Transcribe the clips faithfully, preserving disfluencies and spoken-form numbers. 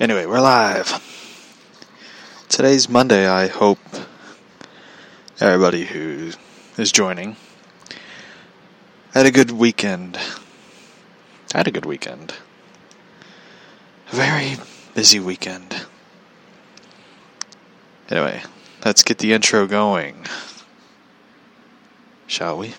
Anyway, we're live. Today's Monday. I hope everybody who is joining had a good weekend. I had a good weekend. A very busy weekend. Anyway, let's get the intro going, shall we?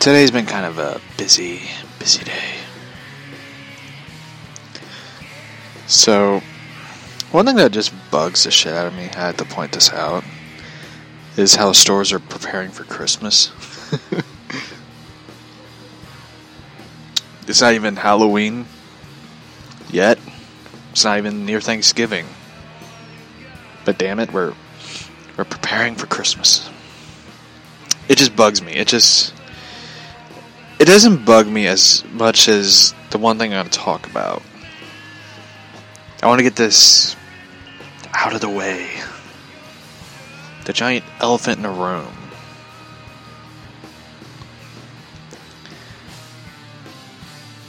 Today's been kind of a busy, busy day. So, one thing that just bugs the shit out of me, I had to point this out, is how stores are preparing for Christmas. It's not even Halloween yet. It's not even near Thanksgiving. But damn it, we're we're preparing for Christmas. It just bugs me. It just... It doesn't bug me as much as the one thing I'm going to talk about. I want to get this out of the way. The giant elephant in the room.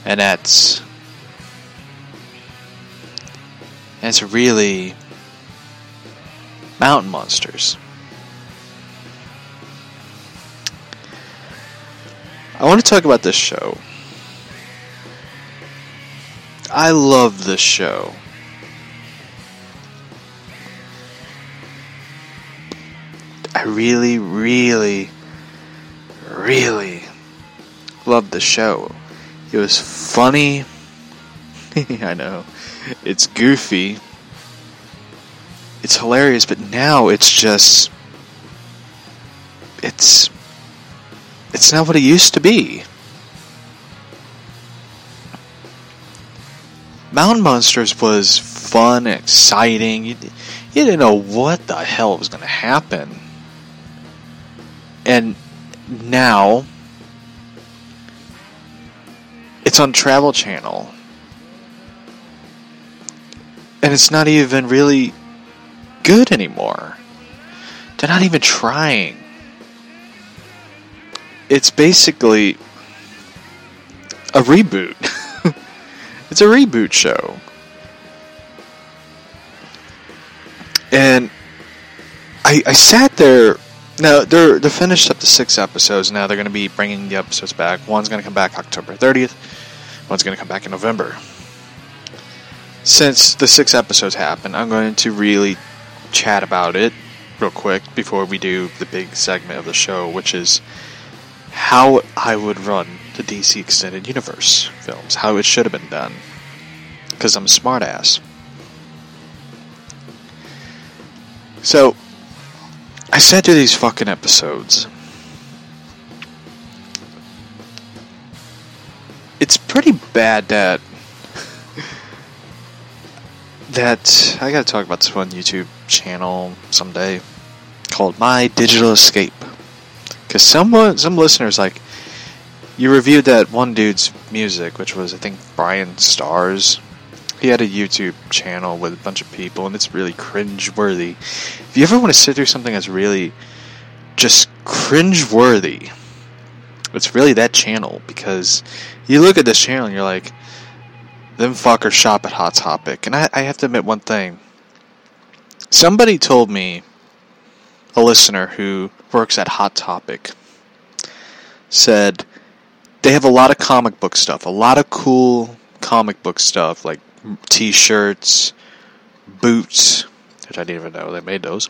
And that's... And it's really... Mountain Monsters. I want to talk about this show. I love this show. I really, really, really love the show. It was funny. I know. It's goofy. It's hilarious, but now it's just... It's... It's not what it used to be. Mountain Monsters was fun and exciting. You, you didn't know what the hell was going to happen. And now, it's on Travel Channel. And it's not even really good anymore. They're not even trying. It's basically a reboot. It's a reboot show. And I, I sat there. Now, they're, they're finished up to six episodes. Now they're going to be bringing the episodes back. One's going to come back October thirtieth. One's going to come back in November. Since the six episodes happened, I'm going to really chat about it real quick before we do the big segment of the show, which is... how I would run the D C Extended Universe films. How it should have been done. Because I'm a smartass. So, I sat through these fucking episodes. It's pretty bad that... that... I gotta talk about this one YouTube channel someday. Called My Digital Escape. Because some, some listeners like, You reviewed that one dude's music, which was, I think, Brian Starrs. He had a YouTube channel with a bunch of people, and it's really cringe-worthy. If you ever want to sit through something that's really just cringe-worthy, it's really that channel, because you look at this channel and you're like, them fuckers shop at Hot Topic. And I, I have to admit one thing. Somebody told me, a listener who works at Hot Topic, said they have a lot of comic book stuff, a lot of cool comic book stuff, like t-shirts, boots, which I didn't even know they made those,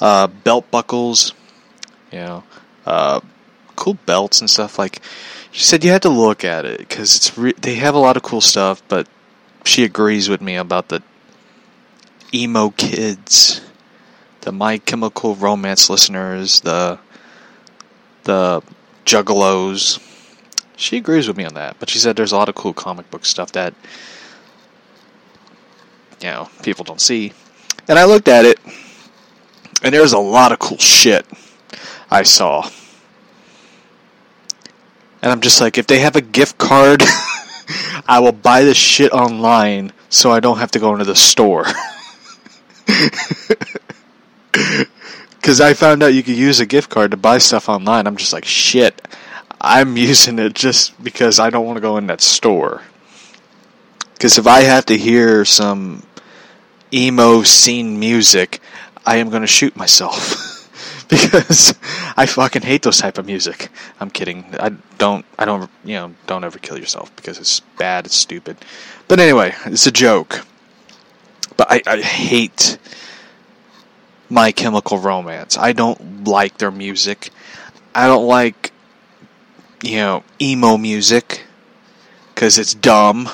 uh, belt buckles, you know, uh, cool belts and stuff. Like, she said you had to look at it, because it's re- they have a lot of cool stuff, but she agrees with me about the emo kids, the My Chemical Romance listeners, the, the juggalos. She agrees with me on that, but she said there's a lot of cool comic book stuff that, you know, people don't see. And I looked at it, and there's a lot of cool shit I saw. And I'm just like, if they have a gift card, I will buy this shit online so I don't have to go into the store. Because I found out you could use a gift card to buy stuff online. I'm just like, shit. I'm using it just because I don't want to go in that store. Because if I have to hear some emo scene music, I am going to shoot myself. Because I fucking hate those type of music. I'm kidding. I don't, I don't, you know, don't ever kill yourself. Because it's bad, it's stupid. But anyway, it's a joke. But I, I hate My Chemical Romance. I don't like their music. I don't like, you know, emo music, because it's dumb.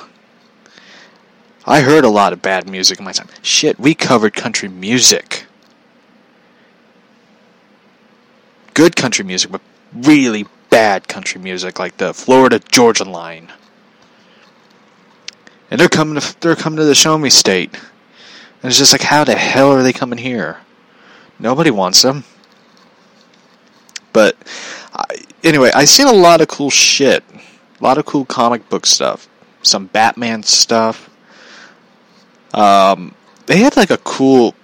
I heard a lot of bad music in my time. Shit, we covered country music. Good country music, but really bad country music, like the Florida Georgia line. And they're coming to, they're coming to the Show Me State. And it's just like, how the hell are they coming here? Nobody wants them. But I, anyway, I've seen a lot of cool shit. A lot of cool comic book stuff. Some Batman stuff. Um, they had like a cool,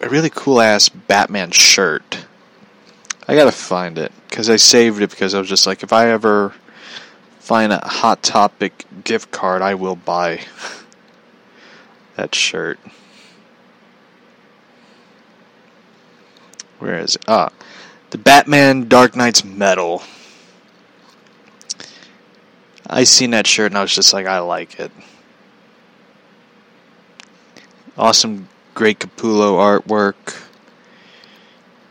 a really cool ass Batman shirt. I gotta find it, because I saved it, because I was just like, if I ever find a Hot Topic gift card, I will buy that shirt. Where is it? Ah. The Batman Dark Knight's Metal. I seen that shirt and I was just like, I like it. Awesome, great Capullo artwork.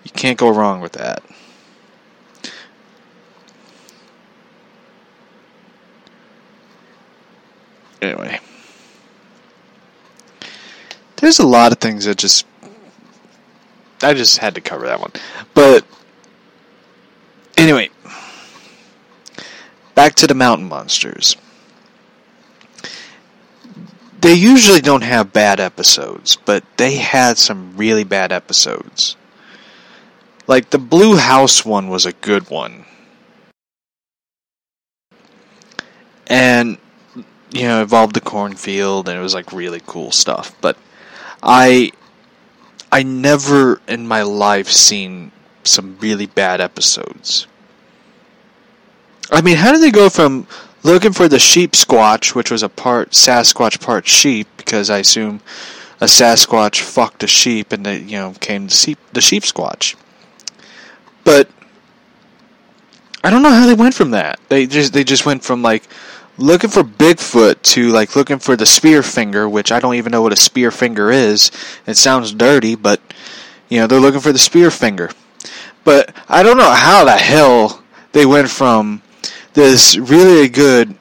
You can't go wrong with that. Anyway. There's a lot of things that just... I just had to cover that one. But... anyway, back to the Mountain Monsters. They usually don't have bad episodes, but they had some really bad episodes. Like, the Blue House one was a good one. And, you know, involved the cornfield, and it was, like, really cool stuff. But I, I never in my life seen some really bad episodes. I mean, how did they go from looking for the sheep squatch, which was a part Sasquatch, part sheep, because I assume a Sasquatch fucked a sheep and they, you know, came the sheep, the sheep squatch. But I don't know how they went from that. They just they just went from like looking for Bigfoot to like looking for the spear finger, which I don't even know what a spear finger is. It sounds dirty, but you know, they're looking for the spear finger. But I don't know how the hell they went from this really good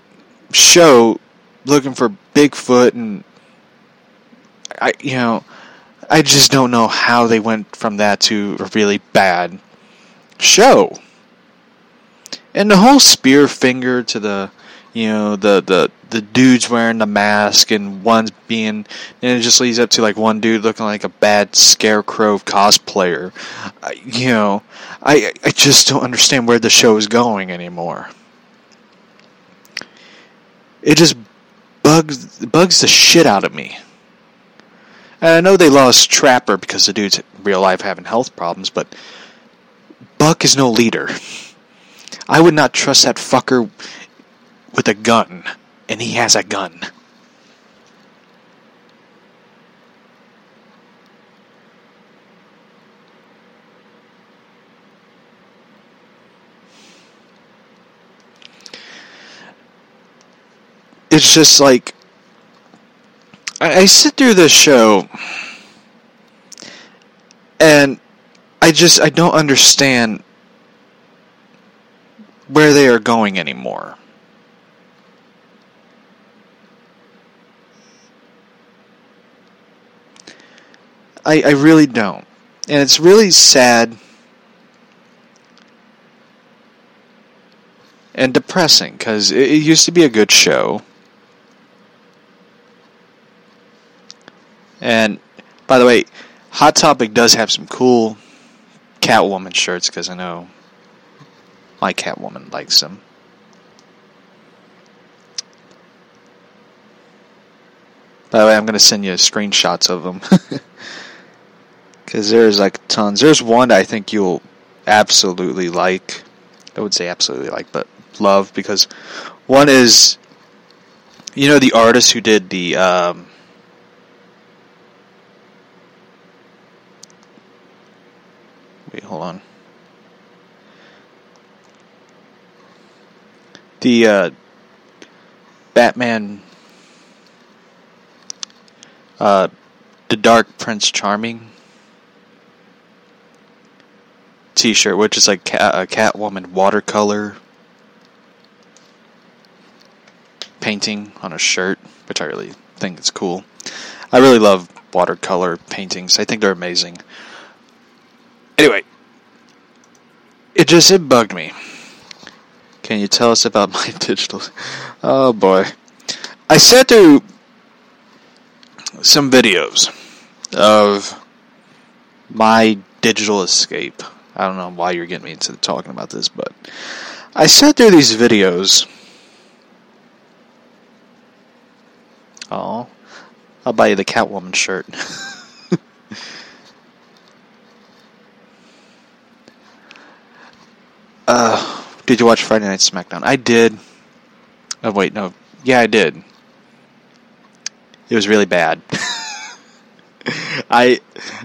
show looking for Bigfoot, and I, you know, I just don't know how they went from that to a really bad show. And the whole spear finger to the, you know, the the the dudes wearing the mask and one's being, and it just leads up to like one dude looking like a bad scarecrow cosplayer. I, you know, I I just don't understand where the show is going anymore. it just bugs bugs the shit out of me. And I know they lost Trapper because the dude's in real life having health problems, but Buck is no leader. I would not trust that fucker with a gun, and he has a gun. It's just like, I, I sit through this show, and I just, I don't understand where they are going anymore. I, I really don't. And it's really sad and depressing, because it, it used to be a good show. And, by the way, Hot Topic does have some cool Catwoman shirts, because I know my Catwoman likes them. By the way, I'm going to send you screenshots of them. Because there's, like, tons. There's one I think you'll absolutely like. I would say absolutely like, but love, because one is, you know, the artist who did the, um... Wait, hold on. The uh, Batman, uh, the Dark Prince Charming T-shirt, which is like cat, a Catwoman watercolor painting on a shirt, which I really think is cool. I really love watercolor paintings. I think they're amazing. Anyway, it just, it bugged me. Can you tell us about My Digital? Oh boy. I sat through some videos of My Digital Escape. I don't know why you're getting me into talking about this, but I sat through these videos. Oh, I'll buy you the Catwoman shirt. uh... Did you watch Friday Night SmackDown? I did. Oh, wait, no. Yeah, I did. It was really bad. I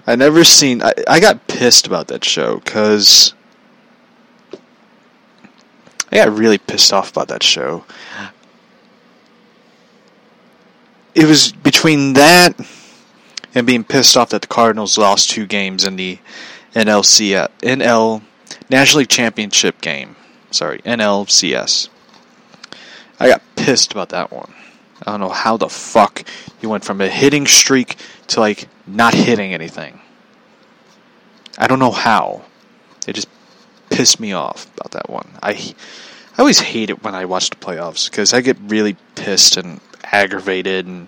I never seen... I, I got pissed about that show, because... I got really pissed off about that show. It was between that and being pissed off that the Cardinals lost two games in the N L C, N L National League Championship game. Sorry, N L C S. I got pissed about that one. I don't know how the fuck you went from a hitting streak to, like, not hitting anything. I don't know how. It just pissed me off about that one. I, I always hate it when I watch the playoffs, because I get really pissed and aggravated, and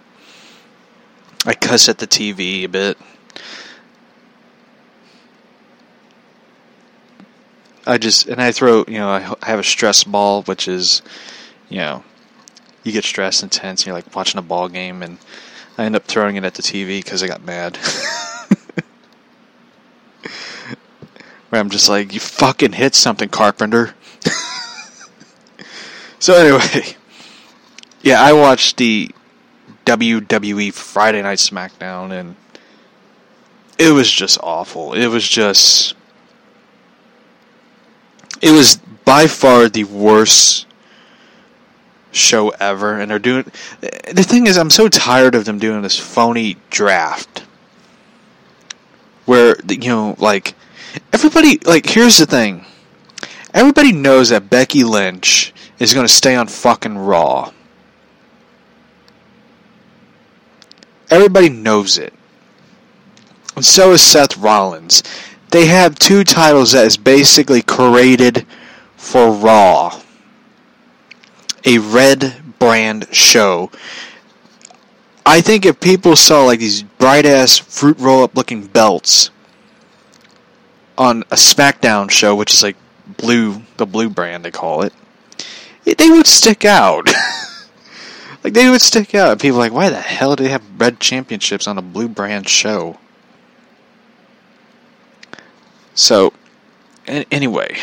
I cuss at the T V a bit. I just, and I throw, you know, I have a stress ball, which is, you know, you get stressed and tense, and you're like watching a ball game, and I end up throwing it at the T V because I got mad. Where I'm just like, you fucking hit something, Carpenter. So anyway, yeah, I watched the W W E Friday Night SmackDown, and it was just awful. It was just... It was by far the worst show ever, and they're doing... The thing is, I'm so tired of them doing this phony draft, where, you know, like, everybody... Like, here's the thing. Everybody knows that Becky Lynch is going to stay on fucking Raw. Everybody knows it. And so is Seth Rollins. They have two titles that is basically created for Raw. A red brand show. I think if people saw like these bright ass fruit roll up looking belts on a SmackDown show, which is like blue, the blue brand they call it, they would stick out. Like, they would stick out. People are like, why the hell do they have red championships on a blue brand show? So, anyway.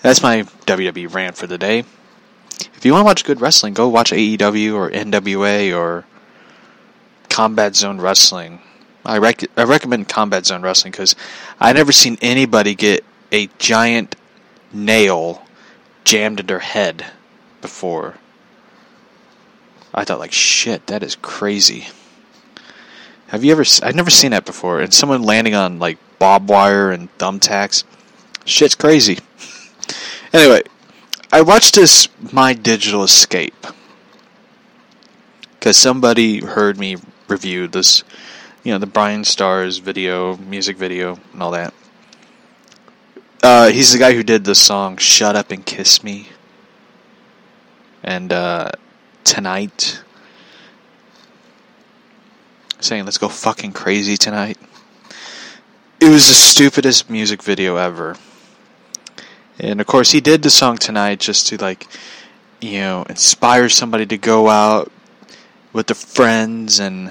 That's my W W E rant for the day. If you want to watch good wrestling, go watch A E W or N W A or Combat Zone Wrestling. I, rec- I recommend Combat Zone Wrestling because I've never seen anybody get a giant nail jammed in their head before. I thought, like, shit, that is crazy. Have you ever... I've never seen that before. And someone landing on, like, barbed wire and thumbtacks. Shit's crazy. Anyway, I watched this My Digital Escape. Because somebody heard me review this, you know, the Brian Starrs video, music video, and all that. Uh, he's the guy who did the song Shut Up and Kiss Me. And uh, Tonight. Saying, let's go fucking crazy tonight. It was the stupidest music video ever. And of course, he did the song Tonight just to, like, you know, inspire somebody to go out with their friends and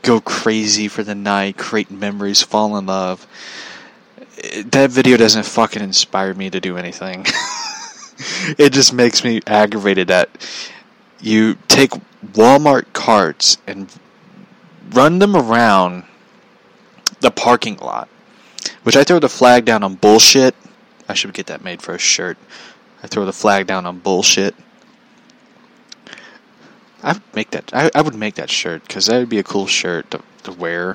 go crazy for the night, create memories, fall in love. That video doesn't fucking inspire me to do anything. It just makes me aggravated that you take Walmart carts and run them around the parking lot, which I throw the flag down on bullshit. I should get that made for a shirt. I throw the flag down on bullshit. I would make that. I, I would make that shirt because that would be a cool shirt to, to wear.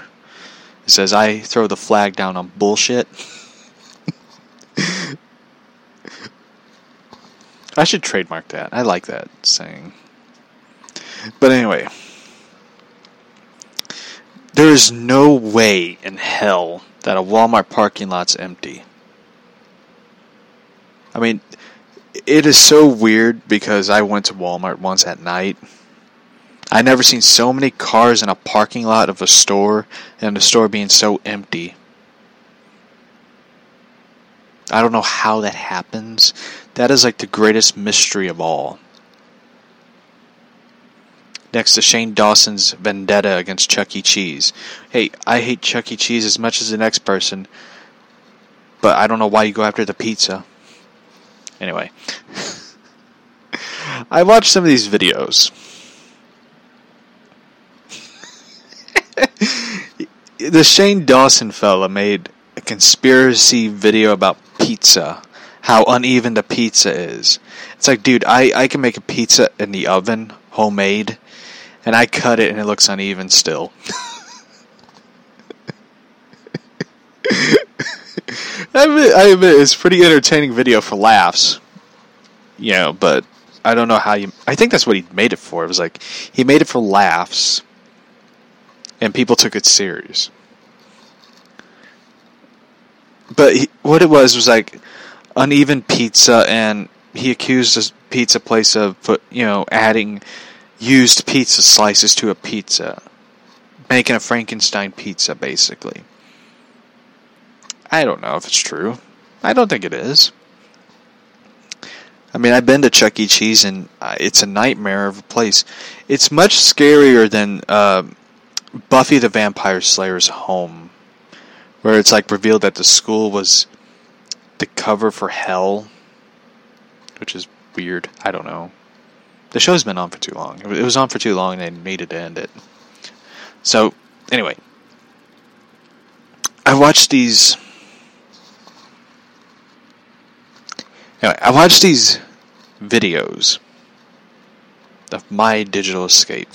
It says, "I throw the flag down on bullshit." I should trademark that. I like that saying. But anyway, there is no way in hell that a Walmart parking lot's empty. I mean, it is so weird because I went to Walmart once at night. I've never seen so many cars in a parking lot of a store and the store being so empty. I don't know how that happens. That is like the greatest mystery of all. Next to Shane Dawson's vendetta against Chuck E. Cheese. Hey, I hate Chuck E. Cheese as much as the next person, but I don't know why you go after the pizza. Anyway. I watched some of these videos. The Shane Dawson fella made a conspiracy video about pizza. How uneven the pizza is. It's like, dude, I, I can make a pizza in the oven, homemade, and I cut it and it looks uneven still. I admit, I admit it's a pretty entertaining video for laughs. You know, but I don't know how you... I think that's what he made it for. It was like, he made it for laughs, and people took it serious. But he, what it was was like... uneven pizza, and he accused this pizza place of, you know, adding used pizza slices to a pizza, making a Frankenstein pizza, basically. I don't know if it's true. I don't think it is. I mean, I've been to Chuck E. Cheese, and it's a nightmare of a place. It's much scarier than uh, Buffy the Vampire Slayer's home, where it's like revealed that the school was the cover for hell, which is weird. I don't know. The show's been on for too long. It was on for too long, and they needed to end it. So, anyway, I watched these. Anyway, I watched these videos of My Digital Escape.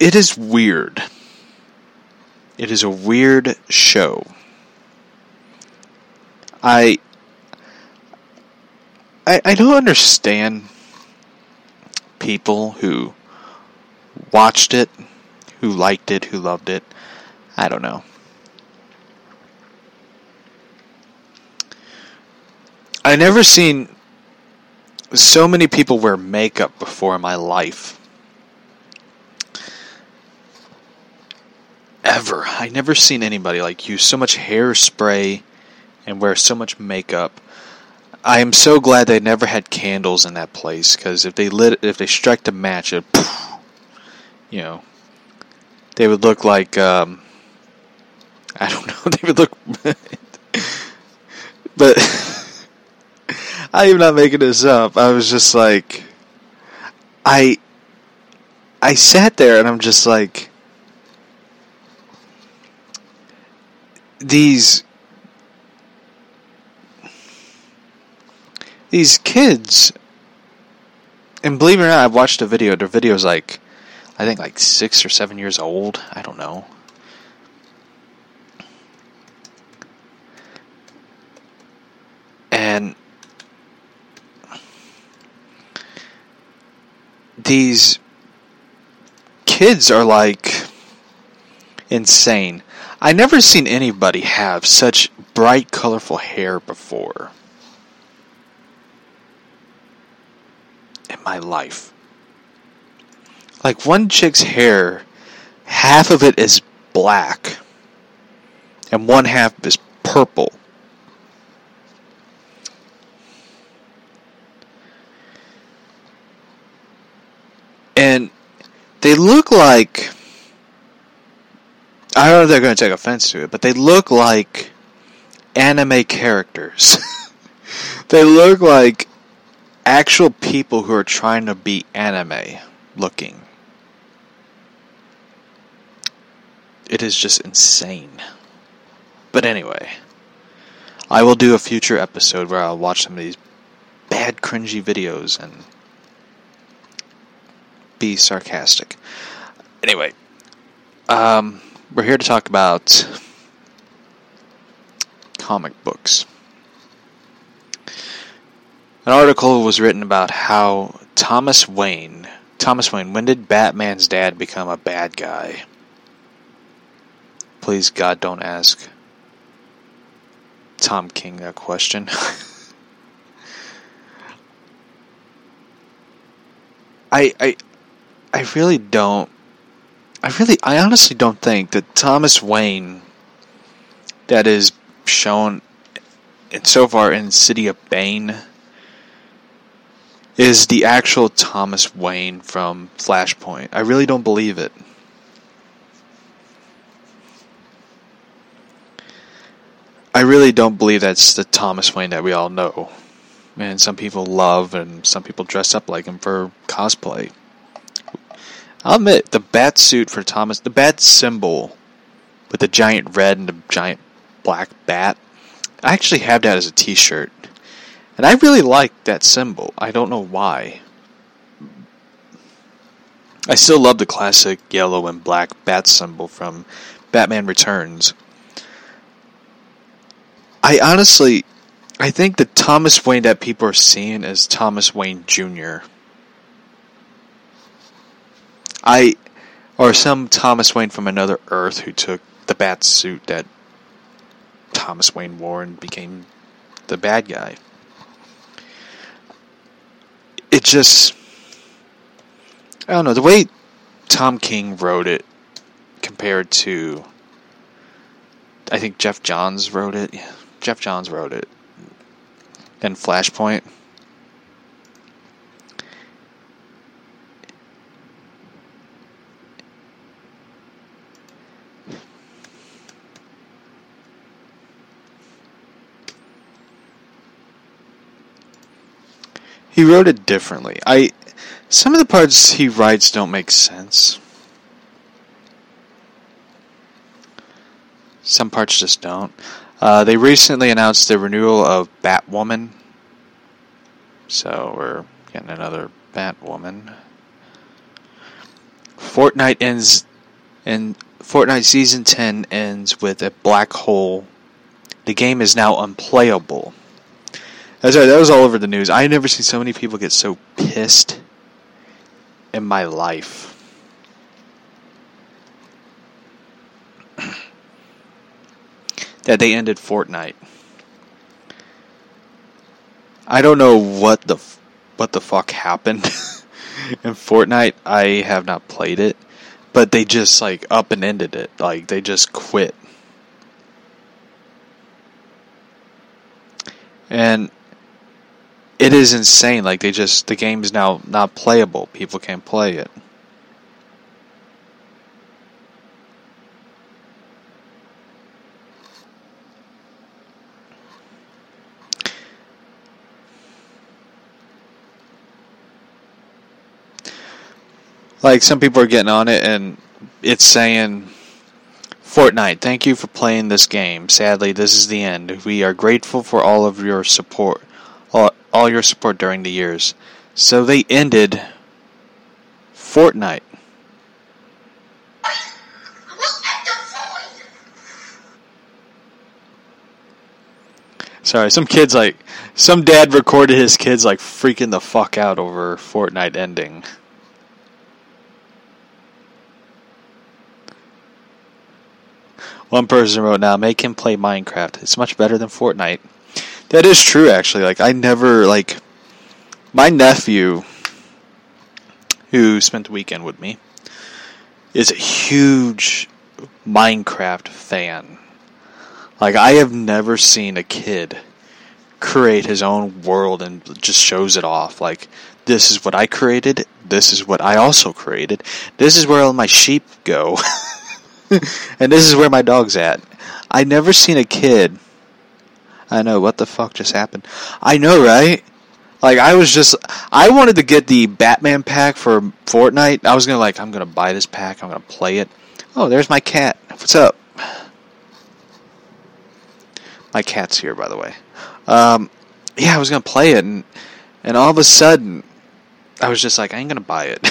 It is weird. It is a weird show. I, I I don't understand people who watched it, who liked it, who loved it. I don't know. I've never seen so many people wear makeup before in my life. Ever. I've never seen anybody like use so much hairspray and wear so much makeup. I am so glad they never had candles in that place, because if they lit, if they struck a match, it, you know, they would look like, um, I don't know, they would look, but I am not making this up. I was just like, I, I sat there and I'm just like, these, these kids, and believe it or not, I've watched a video, their video's like, I think like six or seven years old, I don't know. And these kids are like insane. I never seen anybody have such bright, colorful hair before in my life. Like one chick's hair, half of it is black and one half is purple. And they look like, I don't know if they're going to take offense to it, but they look like anime characters. They look like actual people who are trying to be anime looking. It is just insane. But anyway, I will do a future episode where I'll watch some of these bad, cringy videos and be sarcastic. Anyway, um, we're here to talk about comic books. An article was written about how Thomas Wayne, Thomas Wayne, when did Batman's dad become a bad guy? Please, God, don't ask Tom King that question. I, I, I really don't, I really, I honestly don't think that Thomas Wayne that is shown in, so far in City of Bane is the actual Thomas Wayne from Flashpoint. I really don't believe it. I really don't believe that's the Thomas Wayne that we all know. And some people love, and some people dress up like him for cosplay. I'll admit, the bat suit for Thomas, the bat symbol with the giant red and the giant black bat, I actually have that as a t-shirt. And I really like that symbol. I don't know why. I still love the classic yellow and black bat symbol from Batman Returns. I honestly, I think the Thomas Wayne that people are seeing is Thomas Wayne Junior I, or some Thomas Wayne from another Earth who took the bat suit that Thomas Wayne wore and became the bad guy. It just, I don't know, the way Tom King wrote it compared to, I think Jeff Johns wrote it, yeah. Jeff Johns wrote it, and Flashpoint. He wrote it differently. I some of the parts he writes don't make sense. Some parts just don't. Uh, they recently announced the renewal of Batwoman. So we're getting another Batwoman. Fortnite ends and Fortnite season ten ends with a black hole. The game is now unplayable. That's right, that was all over the news. I've never seen so many people get so pissed in my life. That they ended Fortnite. I don't know what the what the fuck happened in Fortnite. I have not played it, but they just like up and ended it. Like they just quit. And it is insane. Like, they just, the game is now not playable. People can't play it. Like, some people are getting on it, and it's saying, Fortnite, thank you for playing this game. Sadly, this is the end. We are grateful for all of your support, all, all your support during the years. So they ended Fortnite. Sorry, some kids, like, some dad recorded his kids, like, freaking the fuck out over Fortnite ending. One person wrote, now make him play Minecraft. It's much better than Fortnite. That is true, actually. Like, I never, like, my nephew, who spent the weekend with me, is a huge Minecraft fan. Like, I have never seen a kid create his own world and just shows it off. Like, this is what I created. This is what I also created. This is where all my sheep go. And this is where my dog's at. I never seen a kid. I know, what the fuck just happened? I know, right? Like, I was just... I wanted to get the Batman pack for Fortnite. I was gonna, like, I'm gonna buy this pack. I'm gonna play it. Oh, there's my cat. What's up? My cat's here, by the way. Um, yeah, I was gonna play it, and, and all of a sudden, I was just like, I ain't gonna buy it.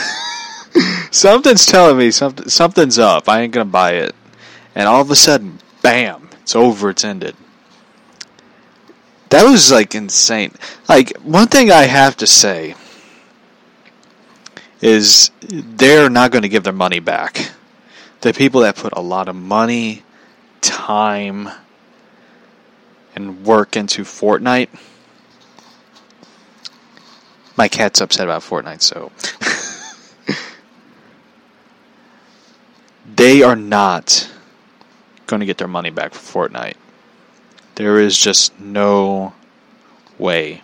Something's telling me something, something's up. I ain't going to buy it. And all of a sudden, bam, it's over, it's ended. That was, like, insane. Like, one thing I have to say is they're not going to give their money back. The people that put a lot of money, time, and work into Fortnite. My cat's upset about Fortnite, so... They are not going to get their money back for Fortnite. There is just no way.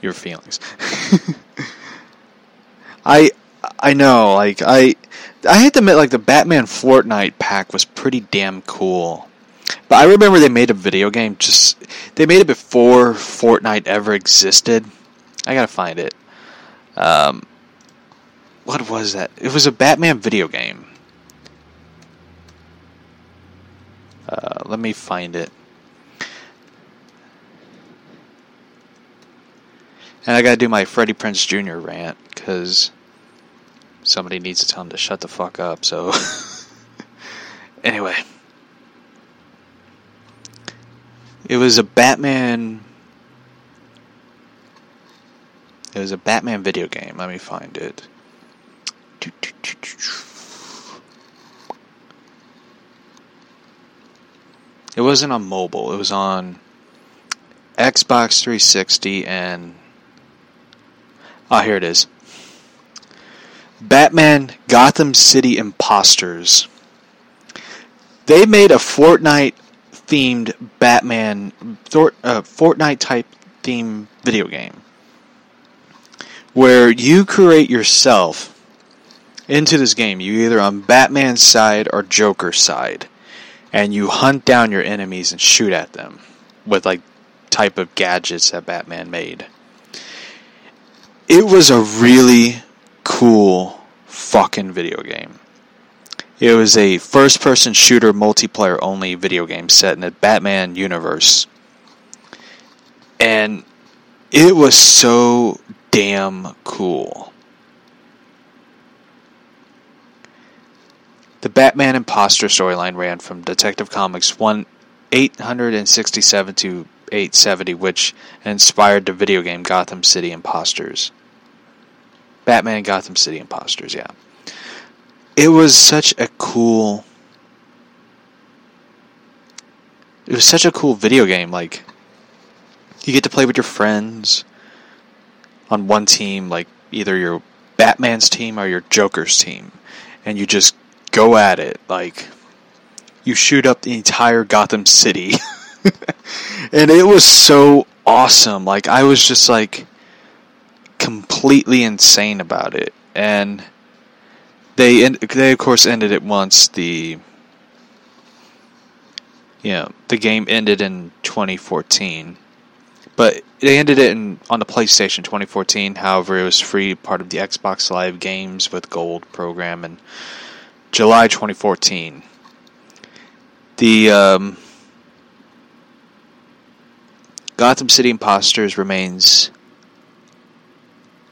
Your feelings. I I know, like, I I hate to admit, like, the Batman Fortnite pack was pretty damn cool. But I remember they made a video game, just, they made it before Fortnite ever existed. I gotta find it. Um, what was that? It was a Batman video game. Uh, let me find it. And I gotta do my Freddie Prinze Junior rant, because somebody needs to tell him to shut the fuck up, so... Anyway. It was a Batman... It was a Batman video game. Let me find it. It wasn't on mobile. It was on Xbox three sixty and... Ah, oh, here it is. Batman Gotham City Impostors. They made a Fortnite-themed Batman... Uh, Fortnite-type themed video game, where you create yourself into this game. You're either on Batman's side or Joker's side, and you hunt down your enemies and shoot at them with, like, type of gadgets that Batman made. It was a really cool fucking video game. It was a first-person shooter multiplayer-only video game set in the Batman universe. And it was so... damn cool. The Batman imposter storyline ran from Detective Comics eighteen sixty-seven to eight seventy, which inspired the video game Gotham City Impostors. Batman Gotham City Impostors, yeah. It was such a cool... It was such a cool video game. Like, you get to play with your friends... on one team, like either your Batman's team or your Joker's team, and you just go at it. Like, you shoot up the entire Gotham City. And it was so awesome. Like, I was just, like, completely insane about it. And they, end, they of course, ended it once the... You know, the game ended in twenty fourteen. But they ended it in, on the PlayStation twenty fourteen. However, it was free, part of the Xbox Live Games with Gold program in July twenty fourteen. The um, Gotham City Impostors remains,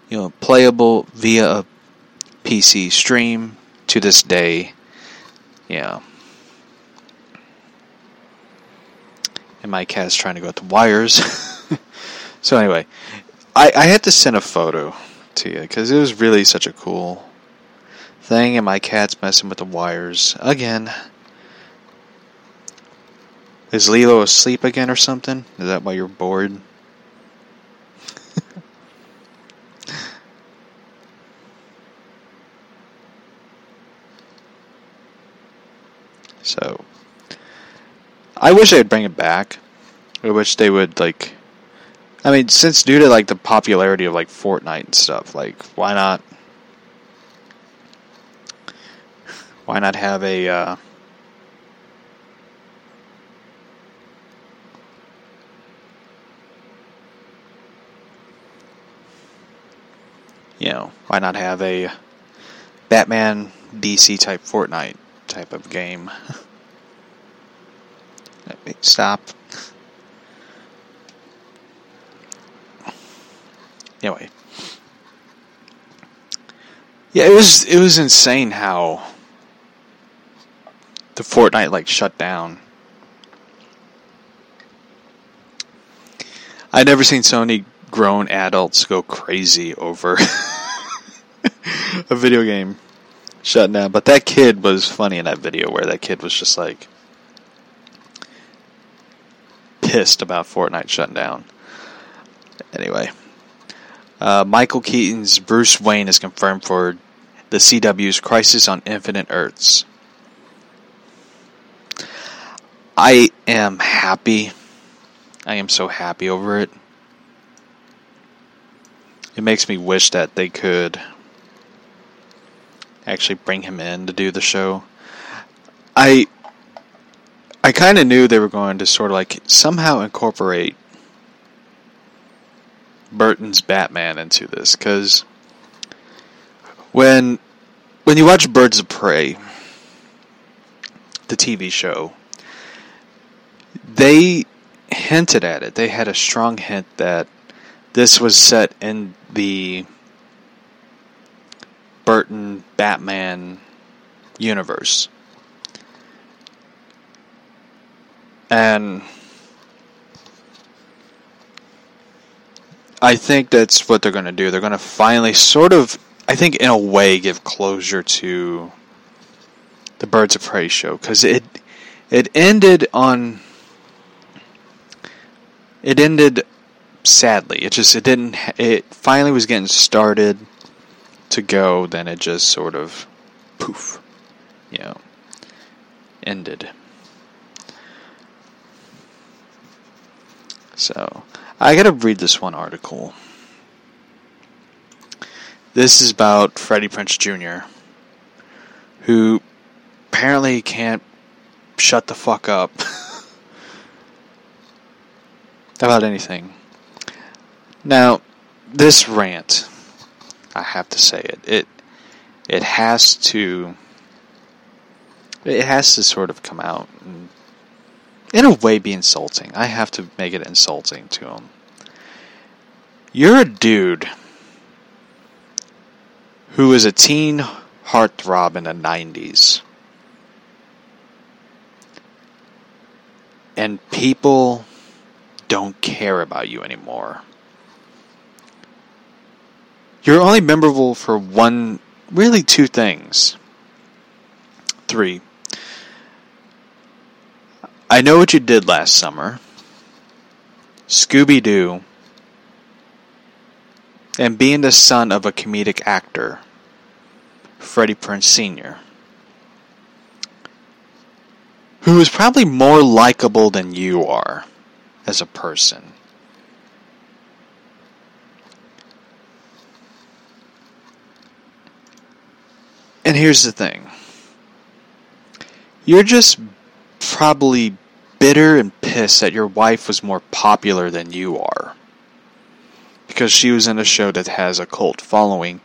you know, playable via a P C stream to this day. Yeah. And my cat's trying to go at the wires. So anyway, I, I had to send a photo to you because it was really such a cool thing, and my cat's messing with the wires again. Is Lilo asleep again or something? Is that why you're bored? So, I wish they'd bring it back. I wish they would, like... I mean, since due to, like, the popularity of, like, Fortnite and stuff, like, why not... Why not have a, uh... you know, why not have a Batman D C-type Fortnite type of game? Let me stop. Anyway, yeah, it was it was insane how the Fortnite like shut down. I'd never seen so many grown adults go crazy over a video game shutting down. But that kid was funny in that video where that kid was just like pissed about Fortnite shutting down. Anyway. Uh, Michael Keaton's Bruce Wayne is confirmed for the C W's Crisis on Infinite Earths. I am happy. I am so happy over it. It makes me wish that they could actually bring him in to do the show. I I kind of knew they were going to sort of like somehow incorporate Burton's Batman into this, because when when you watch Birds of Prey, the T V show, they hinted at it. They had a strong hint that this was set in the Burton Batman universe. And I think that's what they're going to do. They're going to finally sort of, I think in a way, give closure to the Birds of Prey show. Because it, it ended on, it ended sadly. It just, it didn't, it finally was getting started to go. Then it just sort of, poof, you know, ended. So... I gotta read this one article. This is about Freddie Prinze Junior, who apparently can't shut the fuck up about anything. Now, this rant, I have to say it, it it has to it has to sort of come out and in a way be insulting. I have to make it insulting to him. You're a dude who is a teen heartthrob in the nineties. And people don't care about you anymore. You're only memorable for one, really two things. Three. I Know What You Did Last Summer, Scooby-Doo, and being the son of a comedic actor, Freddie Prinze Senior who is probably more likable than you are as a person. And here's the thing. You're just probably bitter and pissed that your wife was more popular than you are, because she was in a show that has a cult following,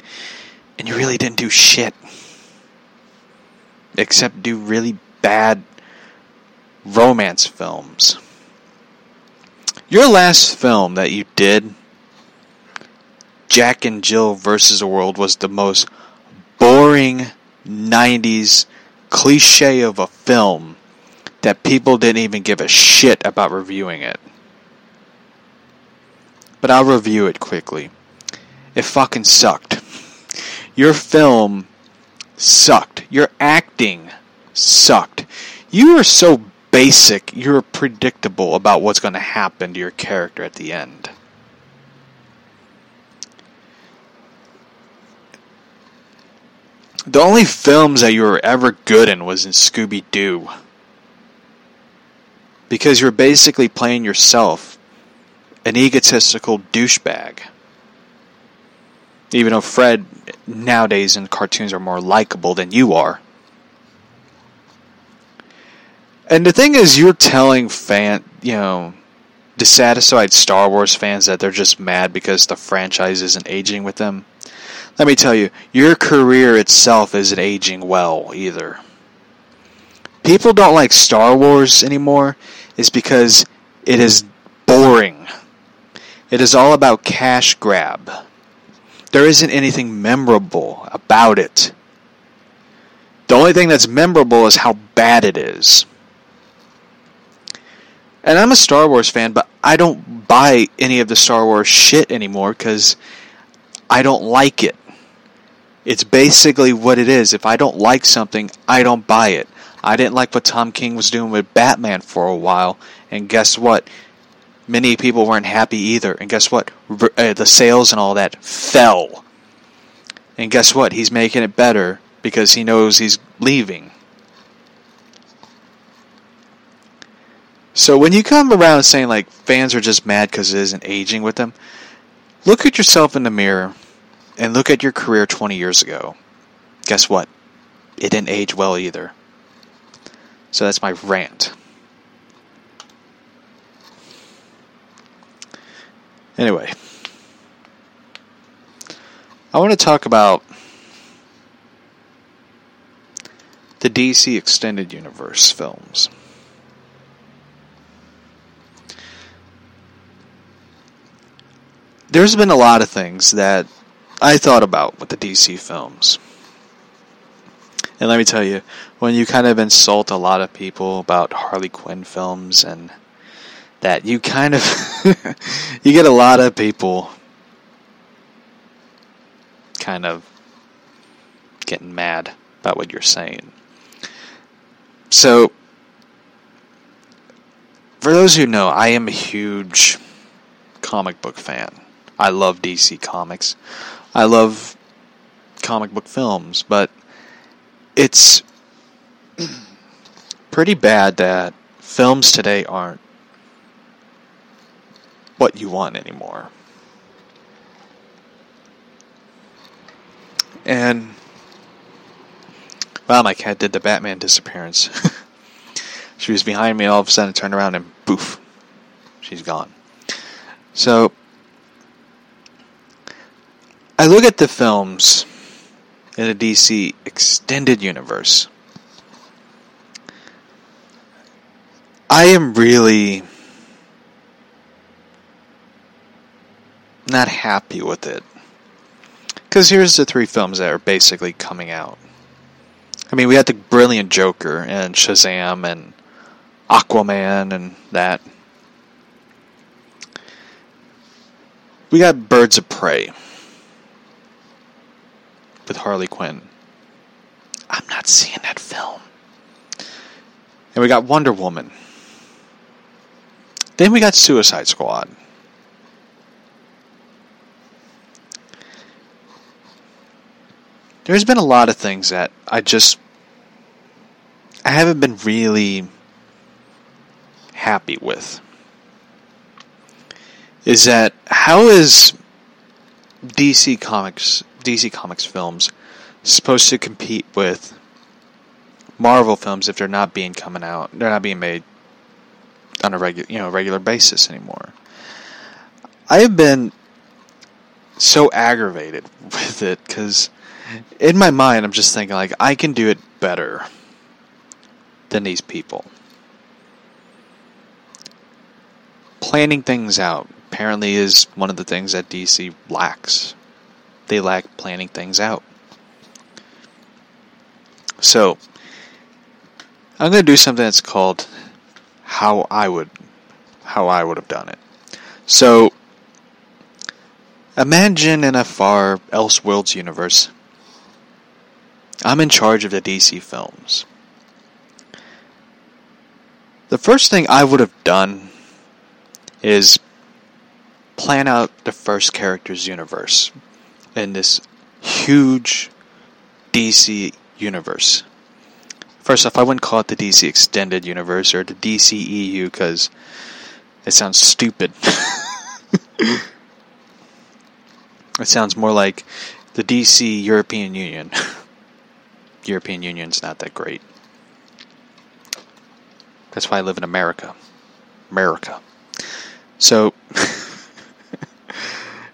and you really didn't do shit. Except do really bad romance films. Your last film that you did, Jack and Jill versus the World, was the most boring nineties cliche of a film that people didn't even give a shit about reviewing it. But I'll review it quickly. It fucking sucked. Your film sucked. Your acting sucked. You are so basic, you're predictable about what's going to happen to your character at the end. The only films that you were ever good in was in Scooby-Doo, because you're basically playing yourself, an egotistical douchebag. Even though Fred nowadays in cartoons are more likable than you are. And the thing is, you're telling fan, you know, dissatisfied Star Wars fans that they're just mad because the franchise isn't aging with them. Let me tell you, your career itself isn't aging well either. People don't like Star Wars anymore is because it is boring. It is all about cash grab. There isn't anything memorable about it. The only thing that's memorable is how bad it is. And I'm a Star Wars fan, but I don't buy any of the Star Wars shit anymore because I don't like it. It's basically what it is. If I don't like something, I don't buy it. I didn't like what Tom King was doing with Batman for a while, and guess what? Many people weren't happy either, and guess what? Re- uh, the sales and all that fell. And guess what? He's making it better because he knows he's leaving. So when you come around saying like fans are just mad because it isn't aging with them, look at yourself in the mirror and look at your career twenty years ago. Guess what? It didn't age well either. So that's my rant. Anyway, I want to talk about the D C Extended Universe films. There's been a lot of things that I thought about with the D C films. And let me tell you, when you kind of insult a lot of people about Harley Quinn films and that, you kind of you get a lot of people kind of getting mad about what you're saying. So for those who know, I am a huge comic book fan. I love D C Comics. I love comic book films, but it's pretty bad that films today aren't what you want anymore. And wow, my cat did the Batman disappearance. She was behind me, all of a sudden I turned around and poof, she's gone. So I look at the films in the D C Extended Universe. I am really not happy with it, because here's the three films that are basically coming out. I mean, we had the brilliant Joker and Shazam and Aquaman and that. We got Birds of Prey with Harley Quinn. I'm not seeing that film. And we got Wonder Woman. Then we got Suicide Squad. There's been a lot of things that I just... I haven't been really happy with is that how is D C Comics, D C Comics films supposed to compete with Marvel films if they're not being coming out, they're not being made on a regular, you know, regular basis anymore? I have been so aggravated with it because in my mind I'm just thinking like I can do it better than these people. Planning things out apparently is one of the things that D C lacks. They lack planning things out. So I'm going to do something that's called how I would how I would have done it. So imagine in a far Elseworlds universe, I'm in charge of the D C films. The first thing I would have done is plan out the first character's universe in this huge D C universe. First off, I wouldn't call it the D C Extended Universe or the D C E U because it sounds stupid. It sounds more like the D C European Union. European Union's not that great. That's why I live in America. America. So,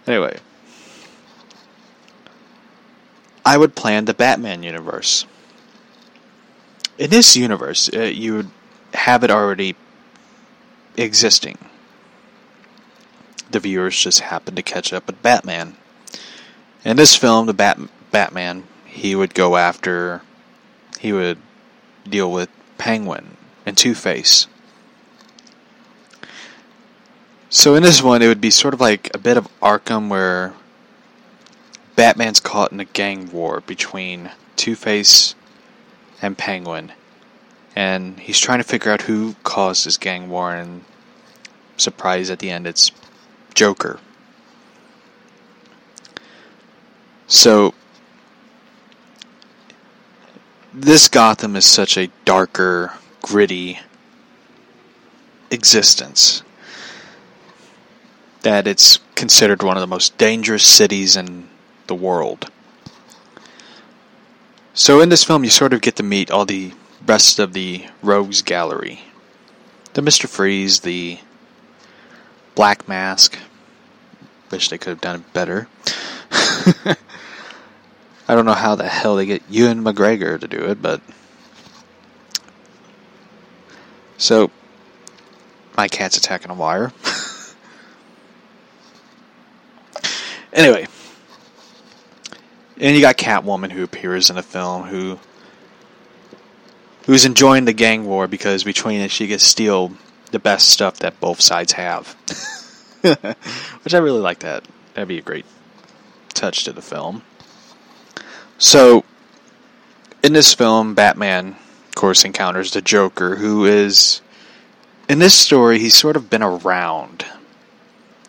anyway. I would plan the Batman universe. In this universe, uh, you would have it already existing. The viewers just happen to catch up with Batman. In this film, the Bat- Batman, he would go after, he would deal with Penguin and Two-Face. So in this one, it would be sort of like a bit of Arkham where Batman's caught in a gang war between Two-Face and Penguin. And he's trying to figure out who caused this gang war, and surprise at the end, it's Joker. So this Gotham is such a darker, gritty existence that it's considered one of the most dangerous cities in the world. So in this film you sort of get to meet all the rest of the rogues gallery. The Mister Freeze, the Black Mask. Wish they could have done it better. I don't know how the hell they get Ewan McGregor to do it, but... So, my cat's attacking a wire. Anyway. And you got Catwoman who appears in the film, who... who's enjoying the gang war because between it she gets steal the best stuff that both sides have. Which I really like that. That'd be a great touch to the film. So, in this film, Batman, of course, encounters the Joker, who is... in this story, he's sort of been around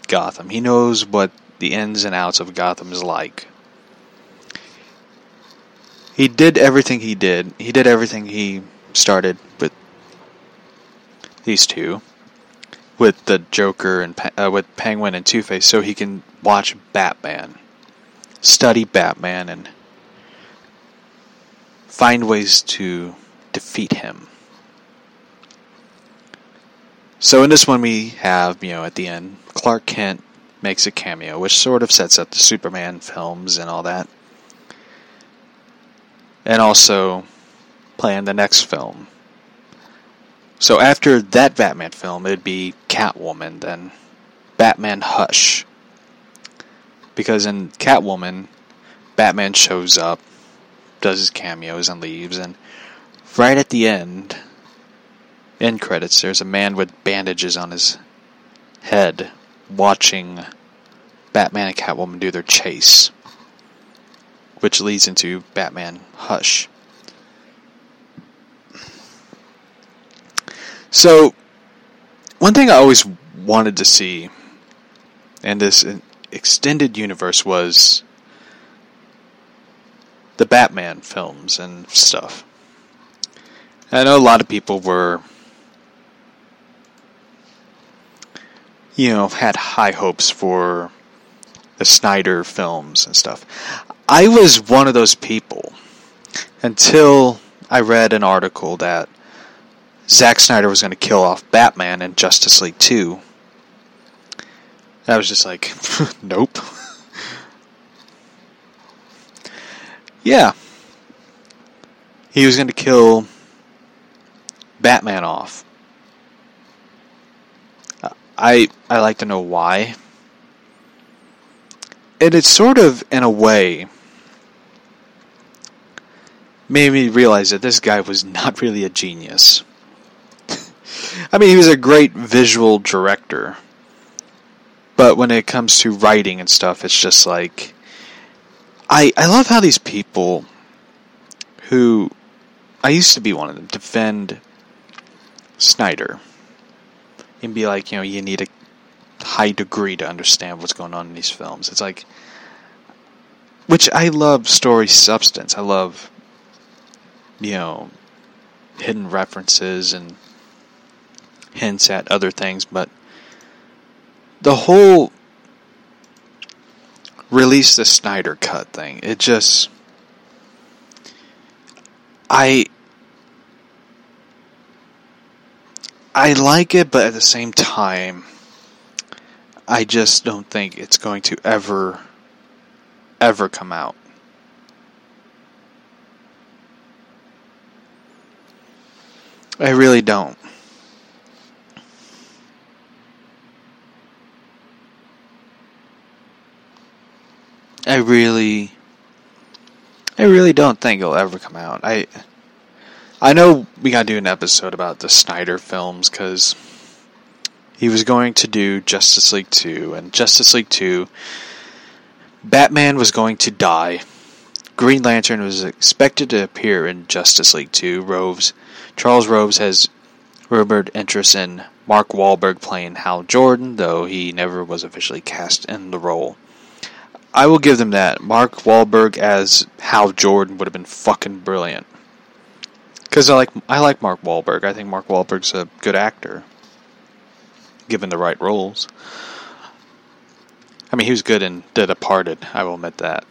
Gotham. He knows what the ins and outs of Gotham is like. He did everything he did. He did everything he started with these two, with the Joker and uh, with Penguin and Two-Face, so he can watch Batman, study Batman, and find ways to defeat him. So in this one we have, you know, at the end, Clark Kent makes a cameo, which sort of sets up the Superman films and all that. And also plan the next film. So after that Batman film, it'd be Catwoman, then Batman Hush. Because in Catwoman, Batman shows up, does his cameos, and leaves. And right at the end, end credits, there's a man with bandages on his head watching Batman and Catwoman do their chase. Which leads into Batman Hush. So, one thing I always wanted to see in this extended universe was the Batman films and stuff. I know a lot of people were you know, had high hopes for the Snyder films and stuff. I was one of those people until I read an article that Zack Snyder was going to kill off Batman in Justice League two. I was just like, nope. Yeah. He was going to kill Batman off. I I like to know why. And it sort of, in a way, made me realize that this guy was not really a genius. I mean, he was a great visual director. But when it comes to writing and stuff, it's just like... I, I love how these people who... I used to be one of them, defend Snyder. And be like, you know, you need a high degree to understand what's going on in these films. It's like... Which I love story substance. I love, you know, hidden references and hints at other things, but the whole release the Snyder Cut thing, it just, I, I like it, but at the same time, I just don't think it's going to ever, ever come out. I really don't. I really, I really don't think it'll ever come out. I, I know we gotta do an episode about the Snyder films, because he was going to do Justice League two, and Justice League two, Batman was going to die, Green Lantern was expected to appear in Justice League two, Roves, Charles Roves has rumored interest in Mark Wahlberg playing Hal Jordan, though he never was officially cast in the role. I will give them that. Mark Wahlberg as Hal Jordan would have been fucking brilliant. Because I like I like Mark Wahlberg. I think Mark Wahlberg's a good actor. Given the right roles. I mean, he was good in The Departed. I will admit that.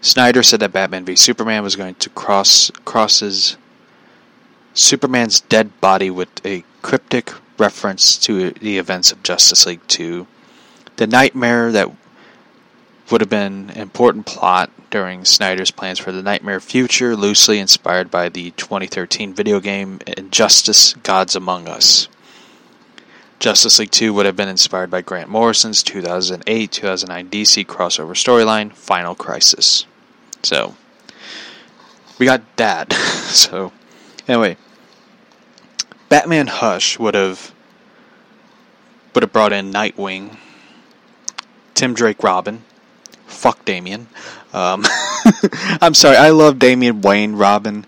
Snyder said that Batman v Superman was going to cross crosses Superman's dead body with a cryptic reference to the events of Justice League two. The nightmare that... would have been an important plot during Snyder's plans for the Nightmare Future, loosely inspired by the twenty thirteen video game Injustice: Gods Among Us. Justice League two would have been inspired by Grant Morrison's two thousand eight two thousand nine D C crossover storyline, Final Crisis. So, we got that. So, anyway, Batman Hush would have would have brought in Nightwing, Tim Drake Robin. Fuck Damian. Um, I'm sorry, I love Damian Wayne Robin,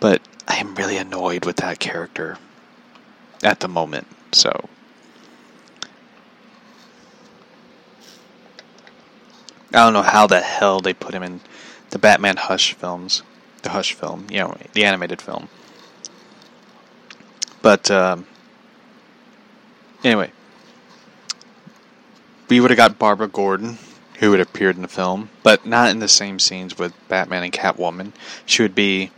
but I am really annoyed with that character at the moment, so. I don't know how the hell they put him in the Batman Hush films. The Hush film, you know, the animated film. But, um, anyway. We would have got Barbara Gordon, who had appeared in the film, but not in the same scenes with Batman and Catwoman. She would be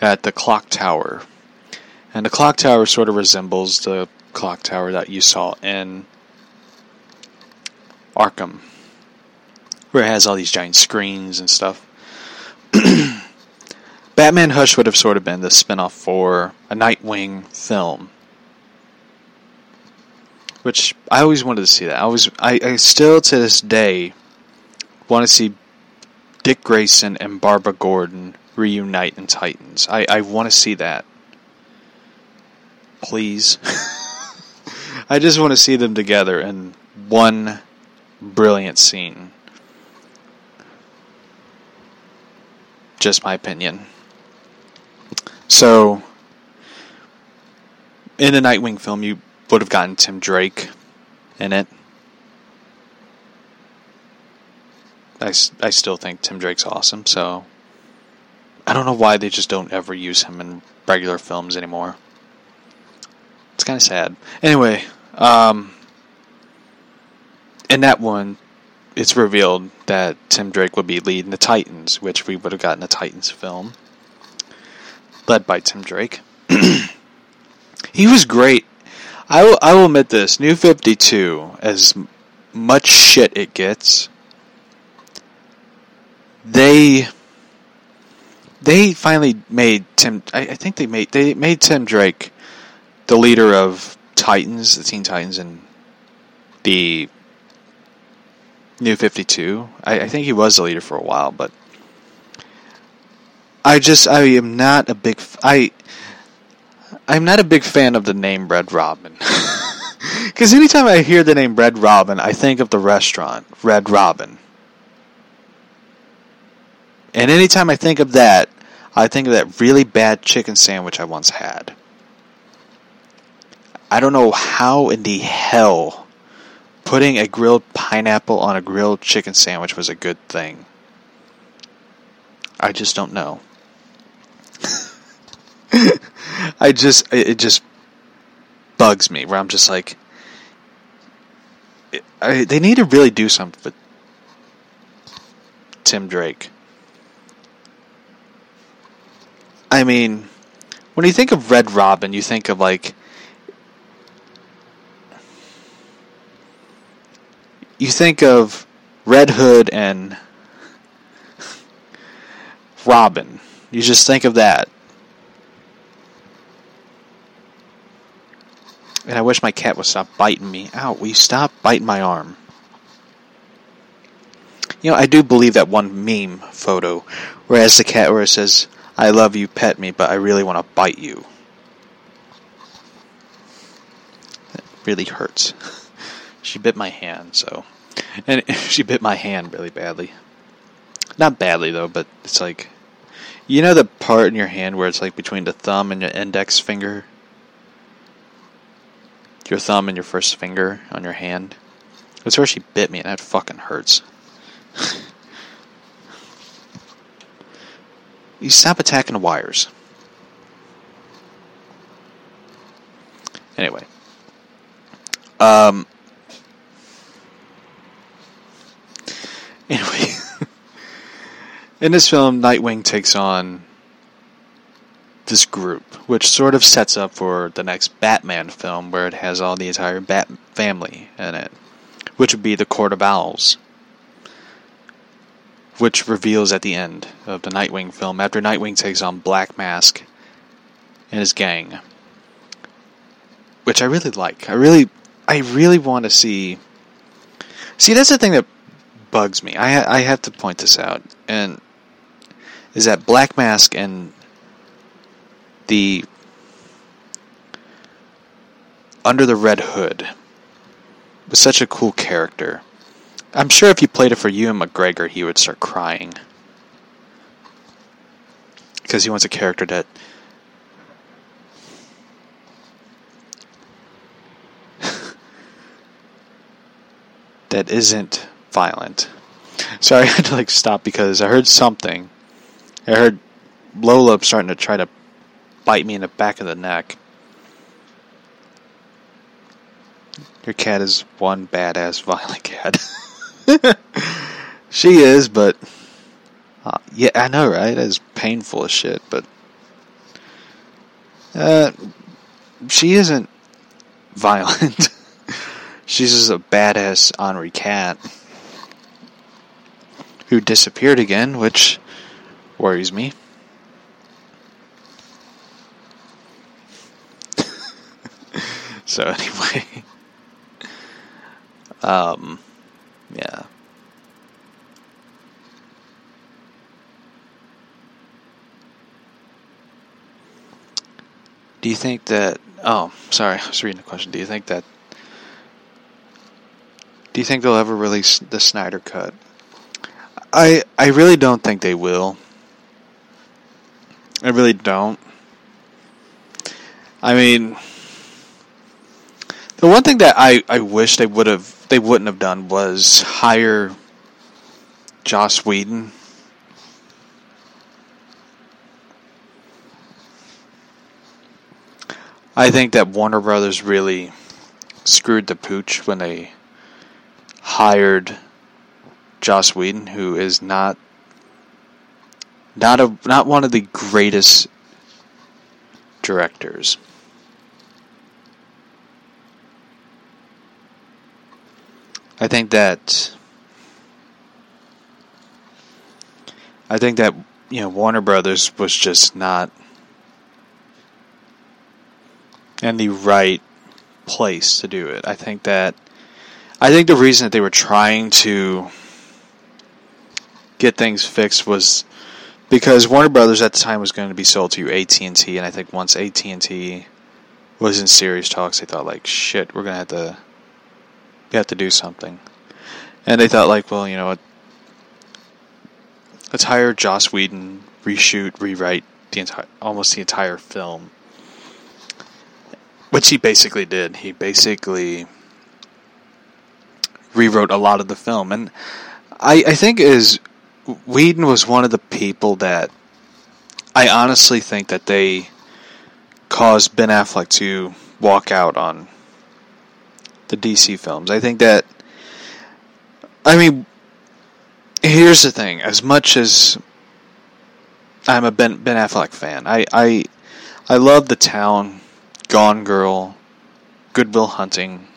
at the clock tower. And the clock tower sort of resembles the clock tower that you saw in Arkham, where it has all these giant screens and stuff. Batman Hush would have sort of been the spinoff for a Nightwing film. Which, I always wanted to see that. I was, I, I still, to this day, want to see Dick Grayson and Barbara Gordon reunite in Titans. I, I want to see that. Please. I just want to see them together in one brilliant scene. Just my opinion. So, in the Nightwing film, you... would have gotten Tim Drake in it. I, I still think Tim Drake's awesome, so... I don't know why they just don't ever use him in regular films anymore. It's kind of sad. Anyway, um... in that one, it's revealed that Tim Drake would be leading the Titans, which we would have gotten a Titans film led by Tim Drake. He was great. I will, I will admit this. New fifty-two, as much shit it gets, they they finally made Tim. I, I think they made they made Tim Drake the leader of Titans, the Teen Titans, and the New fifty-two. I, I think he was the leader for a while, but I just I am not a big I. I'm not a big fan of the name Red Robin. Because anytime I hear the name Red Robin, I think of the restaurant, Red Robin. And anytime I think of that, I think of that really bad chicken sandwich I once had. I don't know how in the hell putting a grilled pineapple on a grilled chicken sandwich was a good thing. I just don't know. I just, it just bugs me, where I'm just like, I, they need to really do something with Tim Drake. I mean, when you think of Red Robin, you think of like, you think of Red Hood and Robin. You just think of that. And I wish my cat would stop biting me. Ow, will you stop biting my arm? You know, I do believe that one meme photo, whereas the cat where it says, I love you, pet me, but I really want to bite you. That really hurts. She bit my hand, so. And she bit my hand really badly. Not badly, though, but it's like, you know the part in your hand where it's like between the thumb and your index finger? Your thumb and your first finger on your hand. That's where she bit me, and that fucking hurts. You stop attacking the wires. Anyway. Um. Anyway. In this film, Nightwing takes on this group, which sort of sets up for the next Batman film, where it has all the entire Bat family in it, which would be the Court of Owls, which reveals at the end of the Nightwing film, after Nightwing takes on Black Mask and his gang, which I really like. I really, I really want to see. See, that's the thing that bugs me. I I have to point this out, and is that Black Mask and the Under the Red Hood was such a cool character. I'm sure if you played it for Ewan McGregor, he would start crying, because he wants a character that that isn't violent. Sorry, I had to like stop because I heard something. I heard Lola starting to try to bite me in the back of the neck. Your cat is one badass violent cat. She is, but uh, yeah, I know, right? That is painful as shit, but uh, she isn't violent. She's just a badass ornery cat who disappeared again, which worries me. So anyway, um, yeah. Do you think that, oh, sorry, I was reading the question. Do you think that, do you think they'll ever release the Snyder Cut? I, I really don't think they will. I really don't. I mean, the one thing that I, I wish they would have they wouldn't have done was hire Joss Whedon. I think that Warner Brothers really screwed the pooch when they hired Joss Whedon, who is not not a not one of the greatest directors. I think that I think that you know Warner Brothers was just not in the right place to do it. I think that I think the reason that they were trying to get things fixed was because Warner Brothers at the time was going to be sold to A T and T, and I think once A T and T was in serious talks, they thought like, shit, we're going to have to we have to do something. And they thought like, well, you know what, let's hire Joss Whedon, reshoot, rewrite the entire, almost the entire film. Which he basically did. He basically rewrote a lot of the film. And I, I think is Whedon was one of the people that I honestly think that they caused Ben Affleck to walk out on the D C films. I think that, I mean, here's the thing. As much as I'm a Ben, Ben Affleck fan, I, I, I love The Town, Gone Girl, Good Will Hunting,